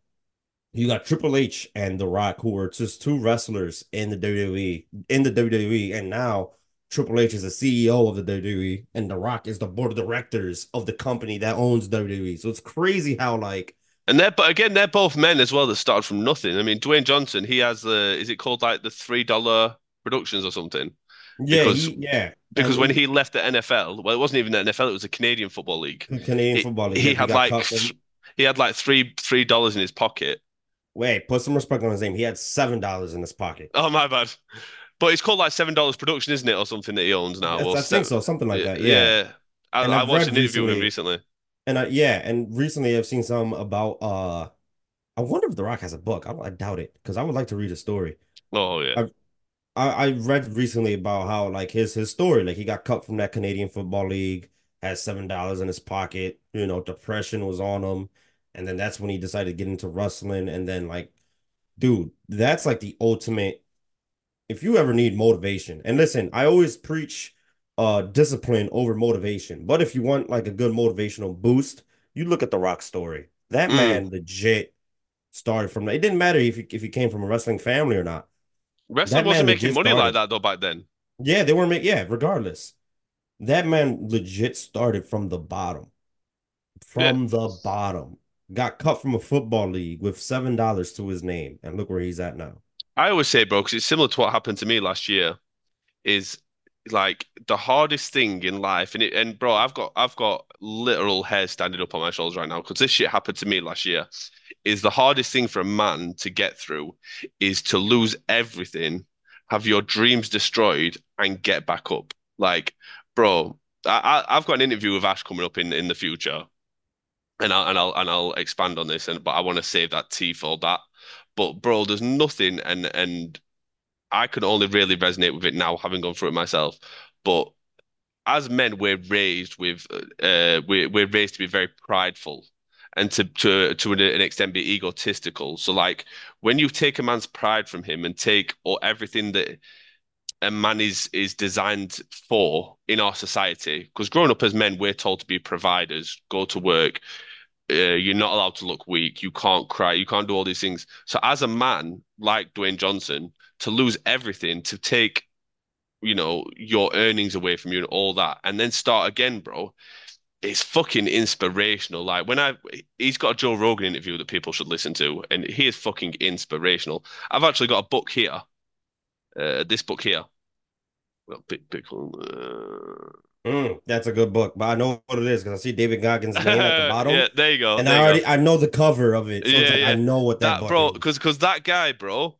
you got Triple H and The Rock, who were just two wrestlers in the W W E, in the W W E, and now Triple H is the C E O of the W W E, and The Rock is the board of directors of the company that owns W W E. So it's crazy how like, and they're but again they're both men as well that started from nothing. I mean, Dwayne Johnson, he has the is it called like the three dollar productions or something? Yeah, because, he, yeah. Because and when he, he left the N F L, well, it wasn't even the N F L; it was the Canadian Football League. The Canadian Football League. He, he had like th- he had like three three dollars in his pocket. Wait, put some respect on his name. He had seven dollars in his pocket. Oh my bad. But it's called like seven dollars production, isn't it? Or something that he owns now. Yes, I think so. Something like that. Yeah. yeah. I, I watched an interview recently, with him recently. And I, yeah. And recently I've seen some about, uh, I wonder if The Rock has a book. I, I doubt it. Cause I would like to read a story. Oh yeah. I've, I I read recently about how like his, his story, like he got cut from that Canadian Football League, had seven dollars in his pocket, you know, depression was on him. And then that's when he decided to get into wrestling. And then like, dude, that's like the ultimate. If you ever need motivation, and listen, I always preach uh, discipline over motivation. But if you want like a good motivational boost, you look at The Rock's story. That mm. man legit started from. It didn't matter if you, if you came from a wrestling family or not. Wrestling wasn't making money started. Like that though back then. Yeah, they weren't making. Yeah, regardless, that man legit started from the bottom. From yeah. the bottom, got cut from a football league with seven dollars to his name, and look where he's at now. I always say, bro, because it's similar to what happened to me last year, is like the hardest thing in life. And it, and bro, I've got I've got literal hair standing up on my shoulders right now because this shit happened to me last year. Is the hardest thing for a man to get through is to lose everything, have your dreams destroyed, and get back up. Like, bro, I, I I've got an interview with Ash coming up in, in the future, and I'll and I'll and I'll expand on this, and but I want to save that tea for that. But bro, there's nothing, and and I can only really resonate with it now, having gone through it myself. But as men, we're raised with uh, we're we're raised to be very prideful and to to to an extent be egotistical. So like when you take a man's pride from him and take or everything that a man is is designed for in our society, because growing up as men, we're told to be providers, go to work. Uh, you're not allowed to look weak. You can't cry. You can't do all these things. So as a man like Dwayne Johnson, to lose everything, to take, you know, your earnings away from you and all that, and then start again, bro, it's fucking inspirational. Like when I, he's got a Joe Rogan interview that people should listen to, and he is fucking inspirational. I've actually got a book here. Uh, this book here. Well, big, big one. Uh... Mm, that's a good book, but I know what it is because I see David Goggins' name at the bottom. Yeah, there you go. And I already go. I know the cover of it. So yeah, like, yeah. I know what that, that book bro, because because that guy, bro,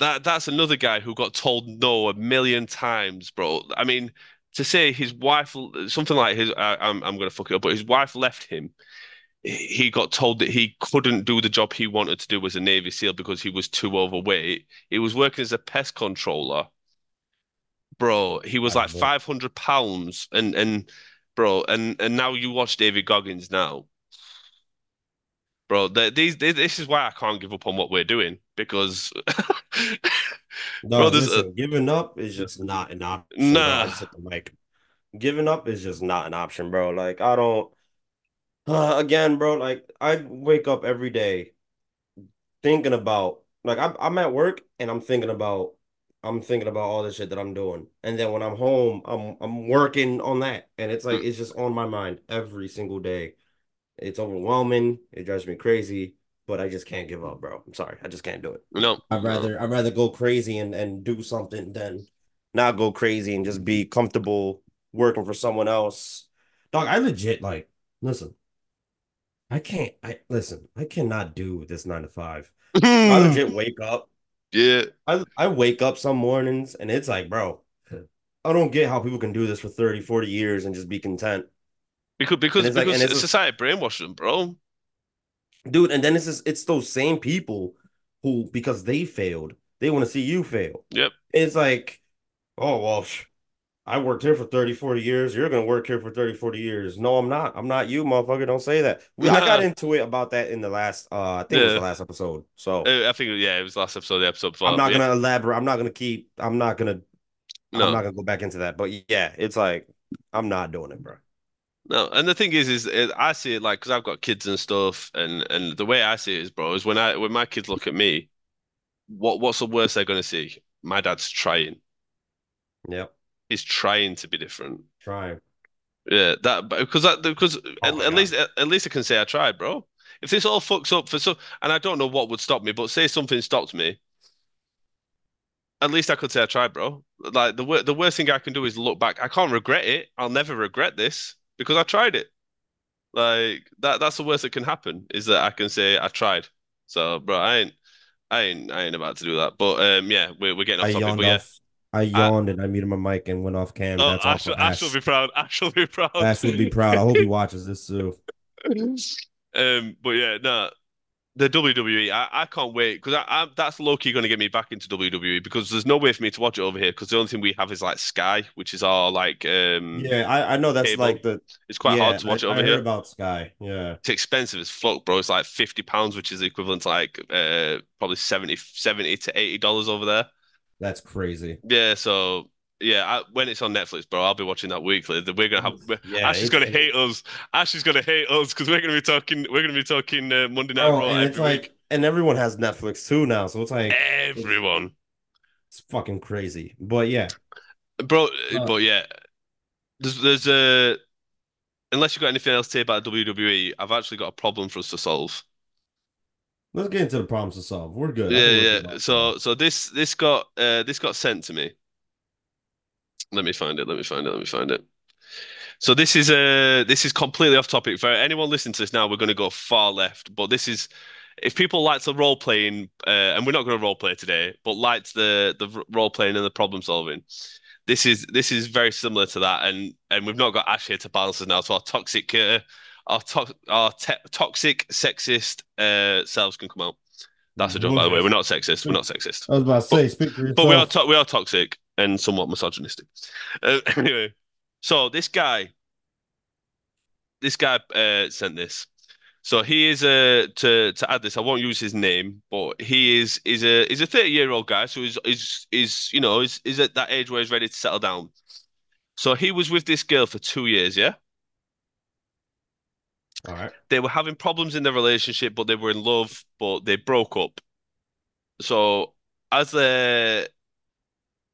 that that's another guy who got told no a million times, bro. I mean, to say his wife, something like his, I, I'm I'm gonna fuck it up, but his wife left him. He got told that he couldn't do the job he wanted to do as a Navy SEAL because he was too overweight. He was working as a pest controller. Bro, he was like five hundred pounds and, and bro, and, and now you watch David Goggins now. Bro, the, these, these, this is why I can't give up on what we're doing because... no, bro, listen, uh, giving up is just not an option. Nah. Like, giving up is just not an option, bro. Like, I don't... Uh, again, bro, like, I wake up every day thinking about... Like, I'm, I'm at work and I'm thinking about... I'm thinking about all the shit that I'm doing. And then when I'm home, I'm I'm working on that. And it's like, it's just on my mind every single day. It's overwhelming. It drives me crazy. But I just can't give up, bro. I'm sorry. I just can't do it. No. I'd rather I'd rather go crazy and, and do something than not go crazy and just be comfortable working for someone else. Dog, I legit, like, listen. I can't, I listen, I cannot do this nine to five. I legit wake up. Yeah, I, I wake up some mornings and it's like, bro, I don't get how people can do this for thirty, forty years and just be content. Because because, it's because like, it's society just, brainwashed them, bro. Dude, and then it's just, it's those same people who, because they failed, they want to see you fail. Yep. It's like, oh, well, I worked here for thirty, forty years. You're going to work here for thirty, forty years. No, I'm not. I'm not you, motherfucker. Don't say that. We, I got into it about that in the last, uh, I think yeah. it was the last episode. So I think, yeah, it was the last episode, the episode before. I'm not going to yeah. elaborate. I'm not going to keep, I'm not going to, no. I'm not going to go back into that. But yeah, it's like, I'm not doing it, bro. No. And the thing is, is, is I see it like, because I've got kids and stuff. And, and the way I see it is, bro, is when I, when my kids look at me, what what's the worst they're going to see? My dad's trying. Yep. Is trying to be different. Trying, yeah, that because that because oh at, at least at, at least I can say I tried, bro. If this all fucks up for so, and I don't know what would stop me, but say something stopped me, at least I could say I tried, bro. Like the wor- the worst thing I can do is look back. I can't regret it. I'll never regret this because I tried it. Like that. That's the worst that can happen is that I can say I tried. So, bro, I ain't, I ain't, I ain't about to do that. But um, yeah, we're we're getting off topic. But yeah. Off. I yawned I, and I muted my mic and went off camera. Oh, That's Ash, Ash. Ash will be proud. Ash will be proud. Ash will be proud. I hope he watches this too. Um, but yeah, no, the W W E. I, I can't wait because I, I that's low key going to get me back into W W E because there's no way for me to watch it over here because the only thing we have is like Sky, which is our like. Um, yeah, I, I know that's cable. Like the. It's quite yeah, hard to watch I, it over I heard here. About Sky, yeah, it's expensive as fuck, bro. It's like fifty pounds, which is equivalent to like uh probably seventy to eighty dollars over there. That's crazy. Yeah, so yeah, I, when it's on Netflix, bro, I'll be watching that weekly. That we're gonna have. We're, yeah, Ash is gonna hate us. Ash is gonna hate us because we're gonna be talking. We're gonna be talking uh, Monday Night Raw every it's like, week. And everyone has Netflix too now, so it's like everyone. It's, it's fucking crazy, but yeah, bro. Uh, but yeah, there's there's a. Uh, unless you've got anything else to say about W W E, I've actually got a problem for us to solve. Let's get into the problems to solve. We're good. Yeah, yeah. So, so this this got uh, this got sent to me. Let me find it. Let me find it. Let me find it. So this is a uh, this is completely off topic. For anyone listening to this now, we're going to go far left. But this is if people like the role playing, uh, and we're not going to role play today, but liked the the role playing and the problem solving. This is this is very similar to that, and and we've not got Ash here to balance us now. So our toxic. Uh, Our, to- our te- toxic, sexist uh, selves can come out. That's a joke, by the way. We're not sexist. We're not sexist. I was about to say, but, speak for yourself. But we are, to- we are toxic and somewhat misogynistic. Uh, anyway, So this guy, this guy uh, sent this. So he is a to to add this. I won't use his name, but he is is a is a thirty year old guy. So is is is you know is is at that age where he's ready to settle down. So he was with this girl for two years. Yeah. All right. They were having problems in their relationship, but they were in love, but they broke up. So as they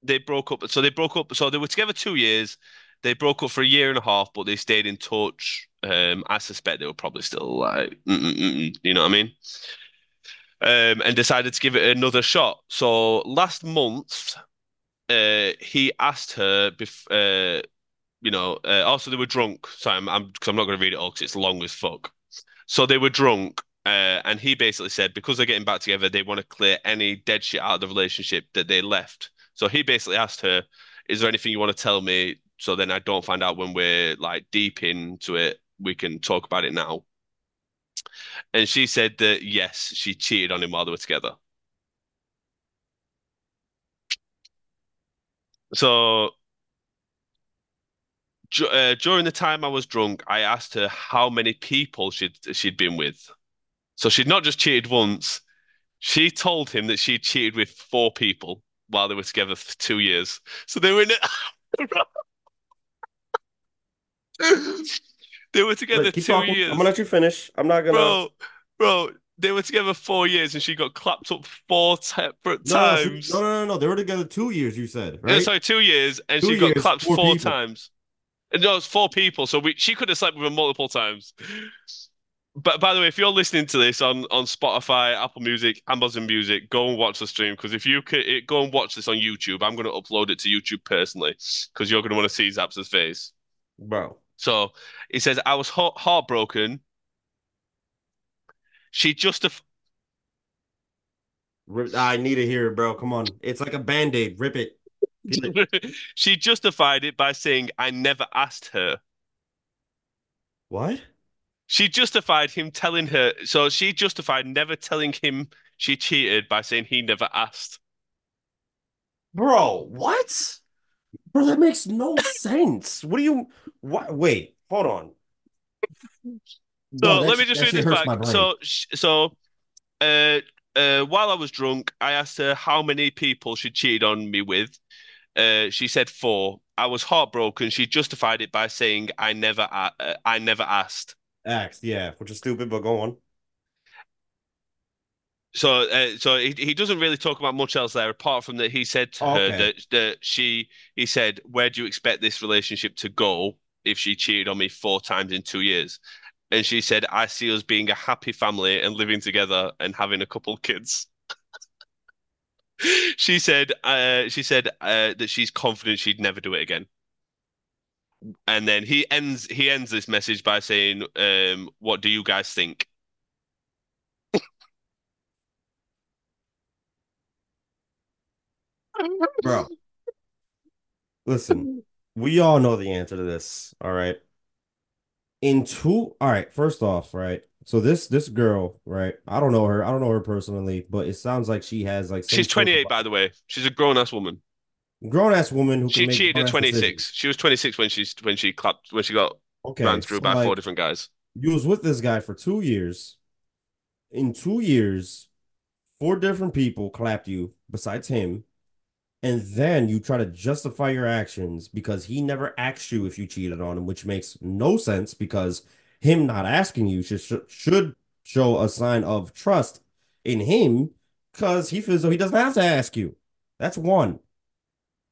they broke up, so they broke up. So they were together two years. They broke up for a year and a half, but they stayed in touch. Um, I suspect they were probably still like, mm-mm-mm, you know what I mean? Um, and decided to give it another shot. So last month, uh, he asked her, bef- uh, you know, uh, also they were drunk. So I'm, I'm, cause I'm not going to read it all because it's long as fuck. So they were drunk. Uh, and he basically said, because they're getting back together, they want to clear any dead shit out of the relationship that they left. So he basically asked her, is there anything you want to tell me? So then I don't find out when we're like deep into it, we can talk about it now. And she said that, yes, she cheated on him while they were together. So uh, during the time I was drunk, I asked her how many people she'd, she'd been with. So she'd not just cheated once. She told him that she cheated with four people while they were together for two years. So they were in it. They were together Wait, two talking. years. I'm gonna let you finish. I'm not gonna. Bro, bro, they were together four years, and she got clapped up four separate no, times. No, no, no, no. They were together two years. You said right? Yeah, sorry, two years, and two she years, got clapped four, four times. And no, it's four people. So we, she could have slept with him multiple times. But by the way, if you're listening to this on, on Spotify, Apple Music, Amazon Music, go and watch the stream, because if you could, it, go and watch this on YouTube. I'm gonna upload it to YouTube personally because you're gonna want to see Zaps' face, bro. So he says, I was heart- heartbroken. She justif- I need to hear it, bro. Come on. It's like a Band-Aid. Rip it. it. She justified it by saying, I never asked her. What? She justified him telling her. So she justified never telling him she cheated by saying he never asked. Bro, what? Bro, that makes no sense. What do you... What? Wait, hold on. So no, let me just read this back. So, so uh, uh, while I was drunk, I asked her how many people she cheated on me with. Uh, she said four. I was heartbroken. She justified it by saying I never, uh, I never asked. Asked, yeah, which is stupid, but go on. So, uh, so he he doesn't really talk about much else there, apart from that he said to okay. her that that she he said, where do you expect this relationship to go if she cheated on me four times in two years? And she said, I see us being a happy family and living together and having a couple kids. She said, uh, she said uh, that she's confident she'd never do it again. And then he ends he ends this message by saying, um, what do you guys think? Bro, listen, we all know the answer to this, all right? In two, all right, first off, right? So this this girl, right? I don't know her. I don't know her personally, but it sounds like she has like... She's twenty-eight, by the way. She's a grown-ass woman. Grown-ass woman who She cheated at twenty-six. Decisions. She was twenty-six when she, when she clapped, when she got okay, ran through so by like, four different guys. You was with this guy for two years. In two years, four different people clapped you besides him. And then you try to justify your actions because he never asked you if you cheated on him, which makes no sense because him not asking you should should show a sign of trust in him because he feels though he doesn't have to ask you. That's one.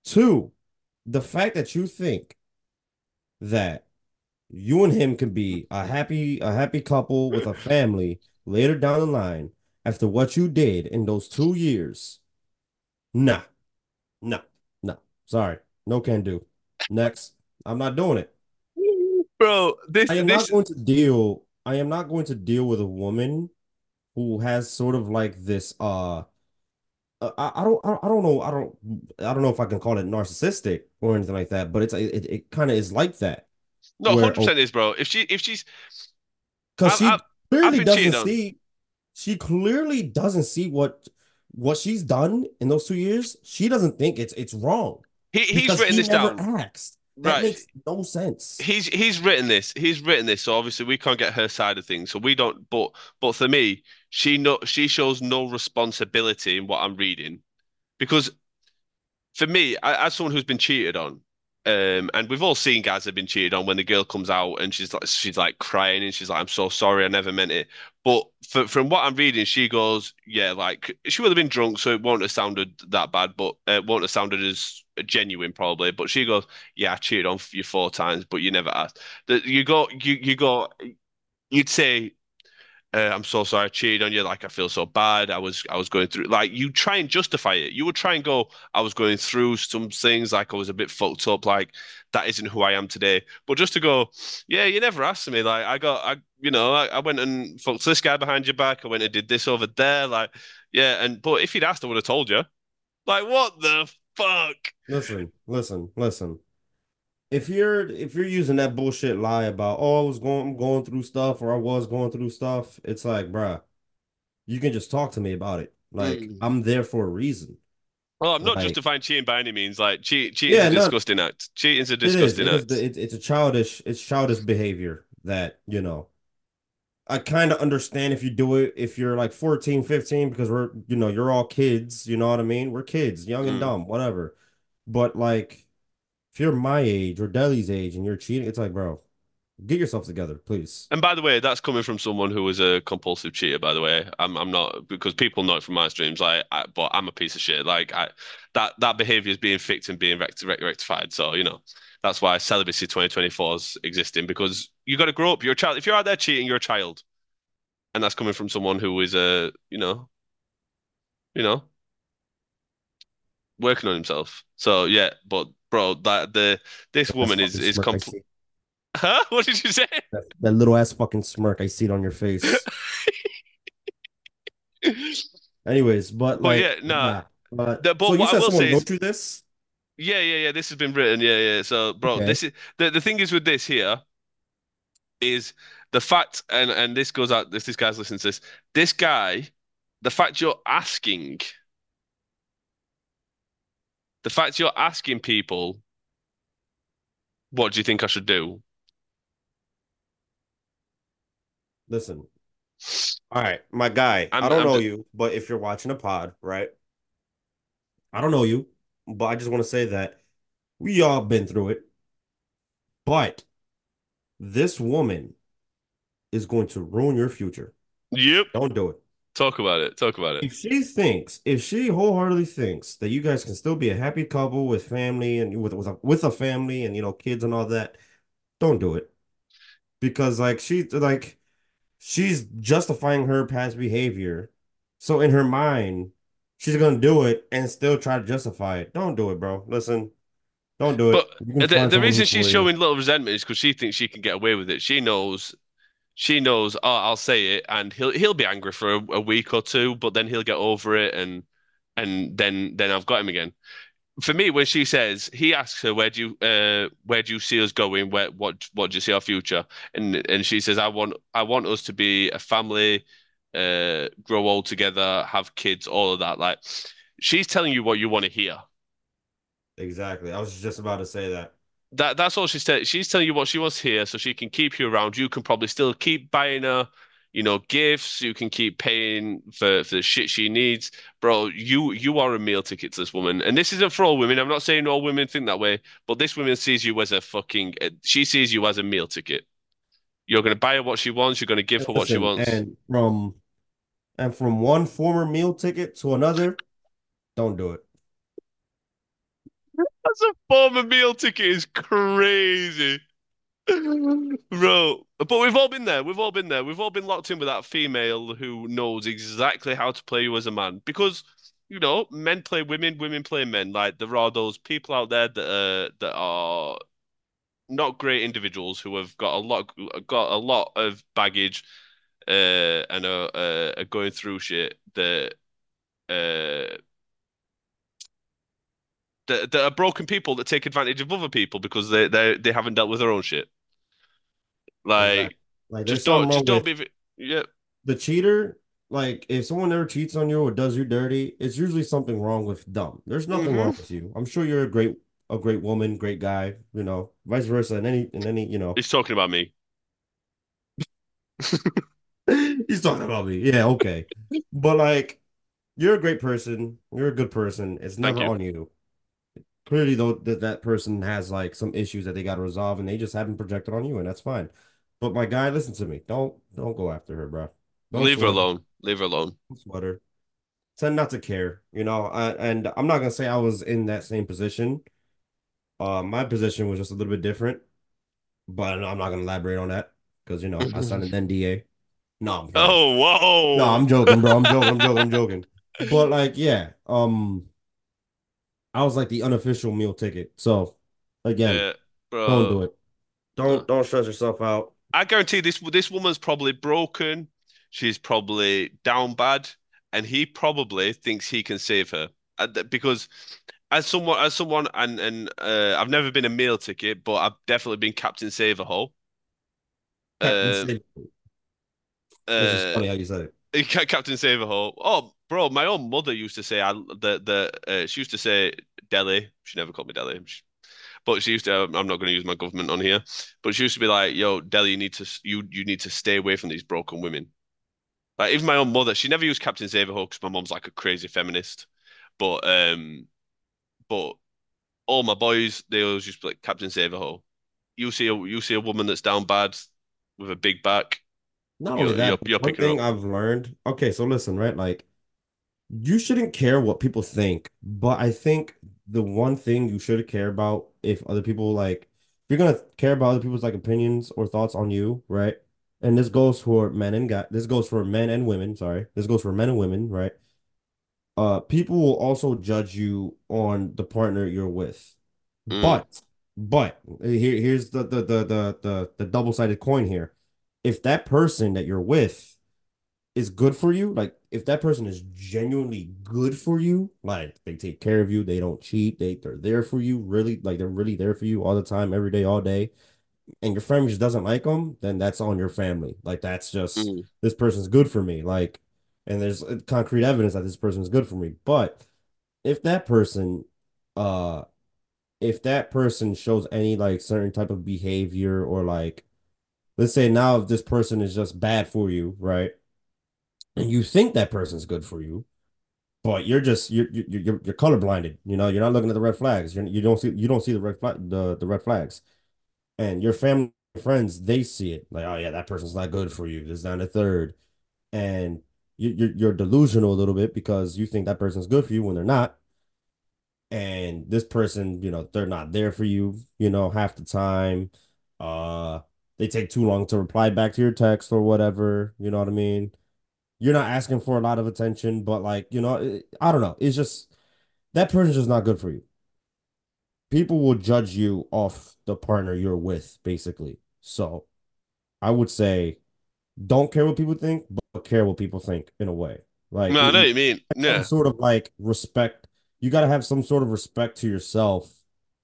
Two, the fact that you think that you and him can be a happy a happy couple with a family later down the line after what you did in those two years, nah. No, no, sorry, no can do. Next, I'm not doing it, bro. This I am this... not going to deal. I am not going to deal with a woman who has sort of like this. Uh, I, I don't, I don't know, I don't, I don't know if I can call it narcissistic or anything like that. But it's it, it kind of is like that. No, one hundred percent is, bro. If she, if she's, because she I've, clearly I've doesn't see. On. She clearly doesn't see what. What she's done in those two years, she doesn't think it's it's wrong. He he's written he this never down. Asked. That right. makes no sense. He's he's written this. He's written this. So obviously we can't get her side of things. So we don't. But but for me, she no she shows no responsibility in what I'm reading, because for me, I, as someone who's been cheated on, um, and we've all seen guys that have been cheated on. When the girl comes out and she's like she's like crying and she's like, "I'm so sorry, I never meant it." But for, from what I'm reading, she goes, "Yeah, like she would have been drunk, so it won't have sounded that bad, but it uh, won't have sounded as." Genuine probably, but she goes, "Yeah, I cheated on you four times, but you never asked." That you go, you you go, you'd say, uh, "I'm so sorry, I cheated on you. Like I feel so bad. I was I was going through." Like you try and justify it. You would try and go, "I was going through some things. Like I was a bit fucked up. Like that isn't who I am today." But just to go, "Yeah, you never asked me. Like I got, I you know, I, I went and fucked this guy behind your back. I went and did this over there. Like yeah, and but if you'd asked, I would have told you." Like what the. Fuck. Listen, listen, listen. If you're if you're using that bullshit lie about oh I was going I'm going through stuff or I was going through stuff, it's like, bruh, you can just talk to me about it. Like mm. I'm there for a reason. Well, I'm not like, justifying cheating by any means. Like cheat, cheating yeah, is a disgusting no, act. Cheating's a disgusting it is, it act. Is the, it, it's a childish, it's childish behavior that you know. I kind of understand if you do it if you're like fourteen, fifteen, because we're, you know, you're all kids, you know what I mean? We're kids, young and mm. dumb, whatever. But like, if you're my age or Deli's age and you're cheating, it's like, bro, get yourself together, please. And by the way, that's coming from someone who was a compulsive cheater, by the way. I'm I'm not, because people know it from my streams, like, I, but I'm a piece of shit. Like, I, that, that behavior is being fixed and being rect rectified. So, you know. That's why celibacy twenty twenty-four is existing, because you got to grow up. You're a child. If you're out there cheating, you're a child, and that's coming from someone who is a uh, you know, you know, working on himself. So yeah, but bro, that the this woman is is complete. Huh? What did you say? That, that little ass fucking smirk. I see it on your face. Anyways, but, but like yeah, nah. nah. But, the, but so you said someone go through this. Yeah, yeah, yeah. This has been written. Yeah, yeah. So, bro, okay. this is the, the thing is with this here is the fact, and, and this goes out. This this guy's listening to this. This guy, the fact you're asking, the fact you're asking people, what do you think I should do? Listen, all right, my guy. I'm, I don't I'm know just... you, but if you're watching a pod, right? I don't know you. But I just want to say that we all been through it. But this woman is going to ruin your future. Yep. Don't do it. Talk about it. Talk about it. If she thinks, if she wholeheartedly thinks that you guys can still be a happy couple with family and with with a, with a family and, you know, kids and all that, don't do it. Because like she like she's justifying her past behavior. So in her mind, she's going to do it and still try to justify it. Don't do it, bro. Listen, don't do it. But the, the reason she's showing little resentment is because she thinks she can get away with it. She knows, she knows, oh, I'll say it and he'll he'll be angry for a, a week or two, but then he'll get over it and and then then I've got him again. For me, when she says, he asks her, where do you uh, where do you see us going? Where what what do you see our future? And and she says, I want I want us to be a family. Uh, grow old together, have kids, all of that. Like, she's telling you what you want to hear. Exactly. I was just about to say that. That that's all she said. She's telling you what she wants to hear, so she can keep you around. You can probably still keep buying her, you know, gifts. You can keep paying for, for the shit she needs, bro. You you are a meal ticket to this woman, and this isn't for all women. I'm not saying all women think that way, but this woman sees you as a fucking. She sees you as a meal ticket. You're gonna buy her what she wants. You're gonna give her Listen, what she wants. And from. And from one former meal ticket to another, don't do it. That's a former meal ticket is crazy. Bro. But we've all been there. We've all been there. We've all been locked in with that female who knows exactly how to play you as a man. Because, you know, men play women, women play men. Like, there are those people out there that are, that are not great individuals who have got a lot, got a lot of baggage. Uh, and are, uh, are going through shit that, uh, that that are broken people that take advantage of other people because they they they haven't dealt with their own shit. Like, yeah. like just don't just don't be yeah. The cheater, like if someone ever cheats on you or does you dirty, it's usually something wrong with them. There's nothing mm-hmm. wrong with you. I'm sure you're a great a great woman, great guy, you know, vice versa. And any, and any, you know, he's talking about me. He's talking about me. Yeah. Okay. But like, you're a great person. You're a good person. It's never you. on you. Clearly, though, that that person has like some issues that they got to resolve, and they just haven't projected on you, and that's fine. But my guy, listen to me. Don't don't go after her, bro. Don't Leave her alone. Her. Leave her alone. Don't sweat her. Tend not to care, you know. I, and I'm not gonna say I was in that same position. Uh, my position was just a little bit different, but I'm not gonna elaborate on that because you know I signed an N D A. No. I'm oh, whoa. No, I'm joking, bro. I'm joking. I'm joking. I'm joking. But like, yeah. Um, I was like the unofficial meal ticket. So again, yeah, bro. Don't do it. Don't don't stress yourself out. I guarantee this this woman's probably broken. She's probably down bad, and he probably thinks he can save her because, as someone, as someone, and and uh, I've never been a meal ticket, but I've definitely been Captain Save-A-Hole. Uh, uh, funny how you said it. Captain Save-A-Hole. Oh, bro, my own mother used to say I the the uh, she used to say Deli. She never called me Deli. She, But she used to, I'm not going to use my government on here, but she used to be like, yo, Deli, you need to, you you need to stay away from these broken women. Like, even my own mother, she never used Captain Save-A-Hole because my mom's like a crazy feminist. But, um, but all my boys, they always used to be like, Captain Save-A-Hole. You see a, you see a woman that's down bad with a big back. Not only that, you're, you're one thing up. I've learned, okay, so listen, right? Like, you shouldn't care what people think, but I think the one thing you should care about if other people like, if you're gonna care about other people's like opinions or thoughts on you, right? And this goes for men and guys. This goes for men and women. Sorry, this goes for men and women, right? Uh, people will also judge you on the partner you're with, mm. but but here here's the the the the the, the double sided coin here. If that person that you're with is good for you, like if that person is genuinely good for you, like they take care of you, they don't cheat, they, they're there for you, really, like they're really there for you all the time, every day, all day, and your family just doesn't like them, then that's on your family. Like that's just, mm. this person's good for me, like, and there's concrete evidence that this person's good for me. But if that person, uh, if that person shows any like certain type of behavior or like, let's say now if this person is just bad for you, right? And you think that person's good for you, but you're just you're you're you're, you're color blinded. You know, you're not looking at the red flags. You're, you don't see you don't see the red flag the, the red flags, and your family and friends they see it like, oh yeah, that person's not good for you. There's not a third, and you you're, you're delusional a little bit because you think that person's good for you when they're not, and this person you know they're not there for you. You know, half the time, uh, they take too long to reply back to your text or whatever. You know what I mean? You're not asking for a lot of attention, but like, you know, I don't know. It's just that person's just not good for you. People will judge you off the partner you're with, basically. So I would say don't care what people think, but care what people think in a way. Like, no, I know what you mean. Yeah. Sort of like respect. You got to have some sort of respect to yourself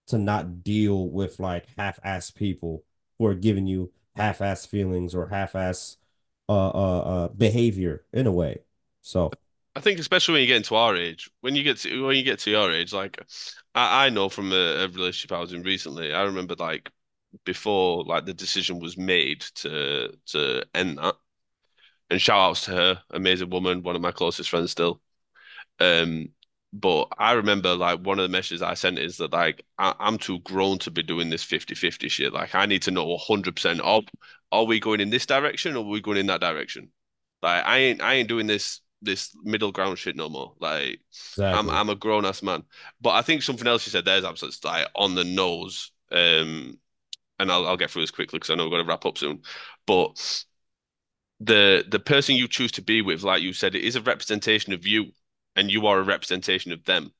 to not deal with like half-ass people who are giving you half-ass feelings or half-ass Uh, uh, uh, behavior in a way. So I think especially when you get into our age, when you get to when you get to your age, like I, I know from a, a relationship I was in recently, I remember like before like the decision was made to to end that, and shout outs to her, amazing woman, one of my closest friends still. Um, but I remember like one of the messages I sent is that like I, I'm too grown to be doing this fifty fifty shit. Like I need to know one hundred percent of. Are we going in this direction or are we going in that direction? Like I ain't I ain't doing this this middle ground shit no more. Like exactly. I'm I'm a grown ass man. But I think something else you said there's absolutely like on the nose. Um, and I'll I'll get through this quickly because I know we're gonna wrap up soon. But the the person you choose to be with, like you said, it is a representation of you, and you are a representation of them.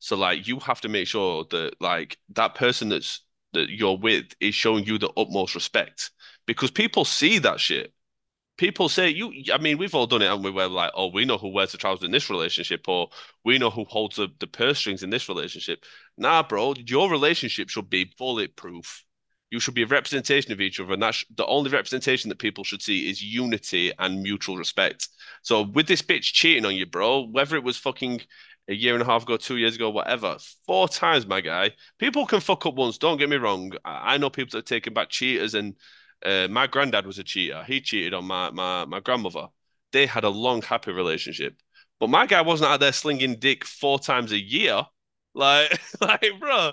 So like you have to make sure that like that person that's that you're with is showing you the utmost respect. Because people see that shit. People say, you. I mean, we've all done it, and we were like, oh, we know who wears the trousers in this relationship, or we know who holds the, the purse strings in this relationship. Nah, bro, your relationship should be bulletproof. You should be a representation of each other, and that's the only representation that people should see is unity and mutual respect. So with this bitch cheating on you, bro, whether it was fucking a year and a half ago, two years ago, whatever. Four times, my guy. People can fuck up once, don't get me wrong. I know people that are taking back cheaters, and uh, my granddad was a cheater. He cheated on my, my, my grandmother. They had a long, happy relationship. But my guy wasn't out there slinging dick four times a year. Like, like, bro.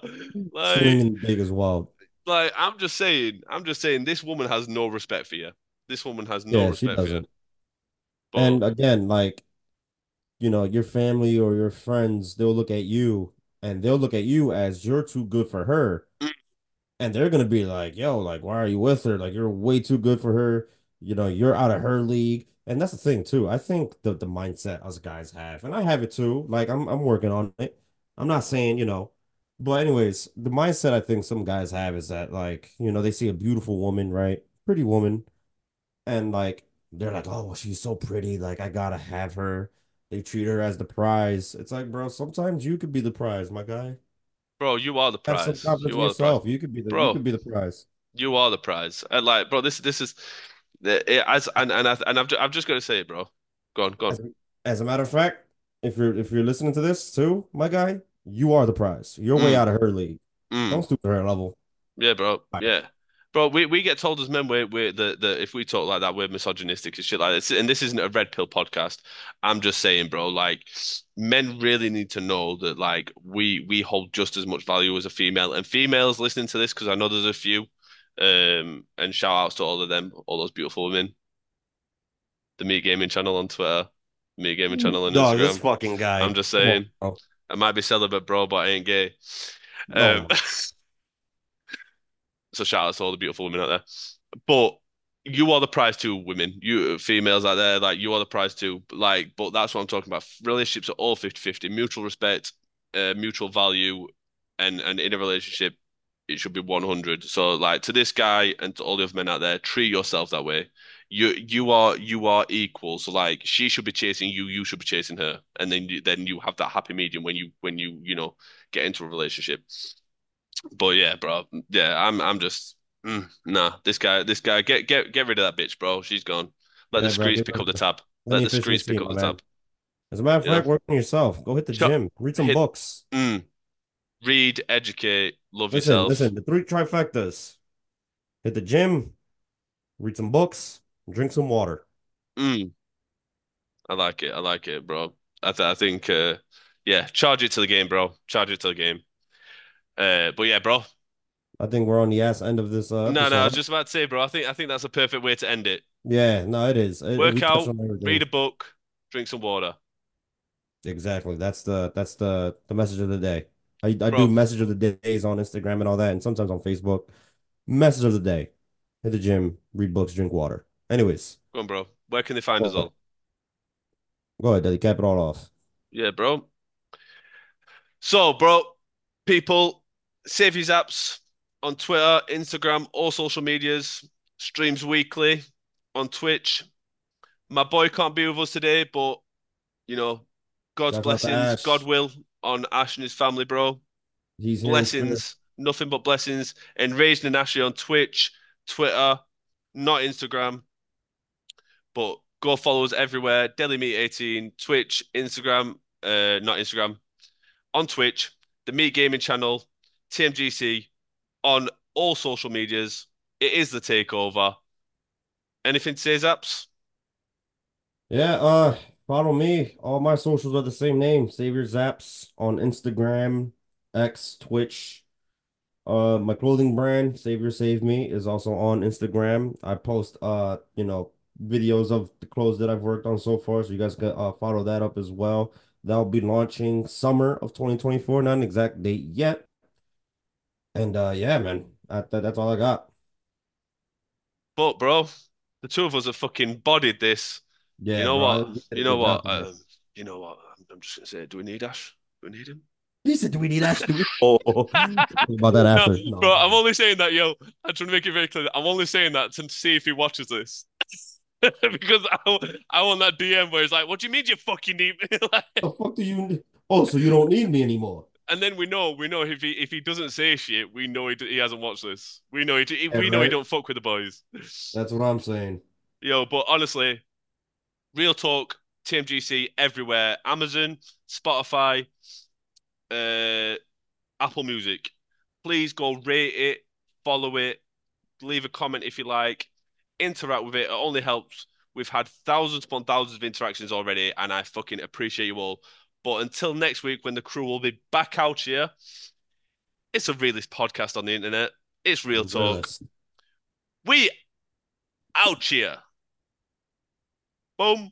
Like, slinging dick is wild. Like, I'm just saying, I'm just saying, this woman has no respect for you. This woman has no yeah, respect for you. But, and again, like, you know, your family or your friends, they'll look at you and they'll look at you as you're too good for her. And they're going to be like, yo, like, why are you with her? Like, you're way too good for her. You know, you're out of her league. And that's the thing, too. I think the, the mindset us guys have, and I have it, too. Like, I'm, I'm working on it. I'm not saying, you know. But anyways, the mindset I think some guys have is that, like, you know, they see a beautiful woman, right? Pretty woman. And, like, they're like, oh, well, she's so pretty. Like, I gotta have her. They treat her as the prize. It's like, bro, sometimes you could be the prize, my guy. Bro, you are the prize. Have some you, are yourself. The prize. You could be the bro, you could be the prize. You are the prize. And, like, bro, this this is it, as and and I and I've I've just got to say it, bro. Go on, go on. As, as a matter of fact, if you're if you're listening to this too, my guy, you are the prize. You're mm. way out of her league. Mm. Don't stoop to her level. Yeah, bro. Right. Yeah, bro. We, we get told as men we're we the the if we talk like that, we're misogynistic and shit like this. And this isn't a red pill podcast. I'm just saying, bro. Like, men really need to know that, like, we we hold just as much value as a female. And females listening to this, because I know there's a few. Um, and shout outs to all of them, all those beautiful women. The Me Gaming Channel on Twitter, Me Gaming Channel on no, Instagram. This fucking guy. I'm just saying. Oh. I might be celibate, bro, but I ain't gay. Um, no. So shout out to all the beautiful women out there. But you are the prize to women. You females out there, like, you are the prize to, like, but that's what I'm talking about. Relationships are all fifty fifty. Mutual respect, uh, mutual value, and, and in a relationship, it should be one hundred. So, like, to this guy and to all the other men out there, treat yourself that way. You you are you are equal. So, like, she should be chasing you, you should be chasing her, and then you, then you have that happy medium when you when you you know get into a relationship. But yeah, bro, yeah, I'm I'm just mm, nah. This guy this guy get get get rid of that bitch, bro. She's gone. Let yeah, the streets pick up the tab. Let the streets pick up the tab. As a matter of fact, work on yourself. Go hit the gym. Read some hit, books. Mm, read, educate, love listen, yourself. Listen, the three trifectas. Hit the gym, read some books, drink some water. Mm. I like it. I like it, bro. I, th I think, uh, yeah, charge it to the game, bro. Charge it to the game. Uh, but yeah, bro. I think we're on the ass end of this. Uh, no, no, I was just about to say, bro, I think I think that's a perfect way to end it. Yeah, no, it is. It, Work out, read a book, drink some water. Exactly. That's the that's the, the message of the day. I, I do message of the days on Instagram and all that, and sometimes on Facebook. Message of the day. Hit the gym, read books, drink water. Anyways. Go on, bro. Where can they find us all? Go ahead, Deli. Cap it all off. Yeah, bro. So, bro, people, Savior Zaps on Twitter, Instagram, all social medias. Streams weekly on Twitch. My boy can't be with us today, but, you know, God's blessings, God will. On Ash and his family, bro. He's blessings, nothing but blessings. Enraged and Ashley on Twitch, Twitter, not Instagram. But go follow us everywhere. Deli Mi eighteen, Twitch, Instagram, uh, not Instagram. On Twitch, the Me Gaming Channel, T M G C, on all social medias. It is the takeover. Anything to say, Zaps? Yeah, uh... follow me. All my socials are the same name. Savior Zaps on Instagram, X, Twitch. Uh, my clothing brand, Savior Save Me, is also on Instagram. I post, uh, you know, videos of the clothes that I've worked on so far, so you guys can uh, follow that up as well. That'll be launching summer of twenty twenty-four. Not an exact date yet. And uh, yeah, man, I, that, that's all I got. But bro, the two of us have fucking bodied this. Yeah, you know bro. what? You know what? Um, you know what? I'm just gonna say, do we need Ash? Do we need him? He said, do we need Ash? Do we... oh, about that after. No, no. Bro, I'm only saying that, yo. I'm trying to make it very clear. I'm only saying that to see if he watches this, because I, I want that D M where he's like, "What do you mean you fucking need me? Like... the fuck do you? Need... Oh, so you don't need me anymore?" And then we know, we know if he if he doesn't say shit, we know he, he hasn't watched this. We know he, he yeah, we right? know he don't fuck with the boys. That's what I'm saying. Yo, but honestly. Real Talk T M G C everywhere. Amazon, Spotify, uh, Apple Music. Please go rate it, follow it, leave a comment if you like, interact with it. It only helps. We've had thousands upon thousands of interactions already, and I fucking appreciate you all. But until next week, when the crew will be back out here, it's a realist podcast on the internet. It's real talk. We out here. Boom.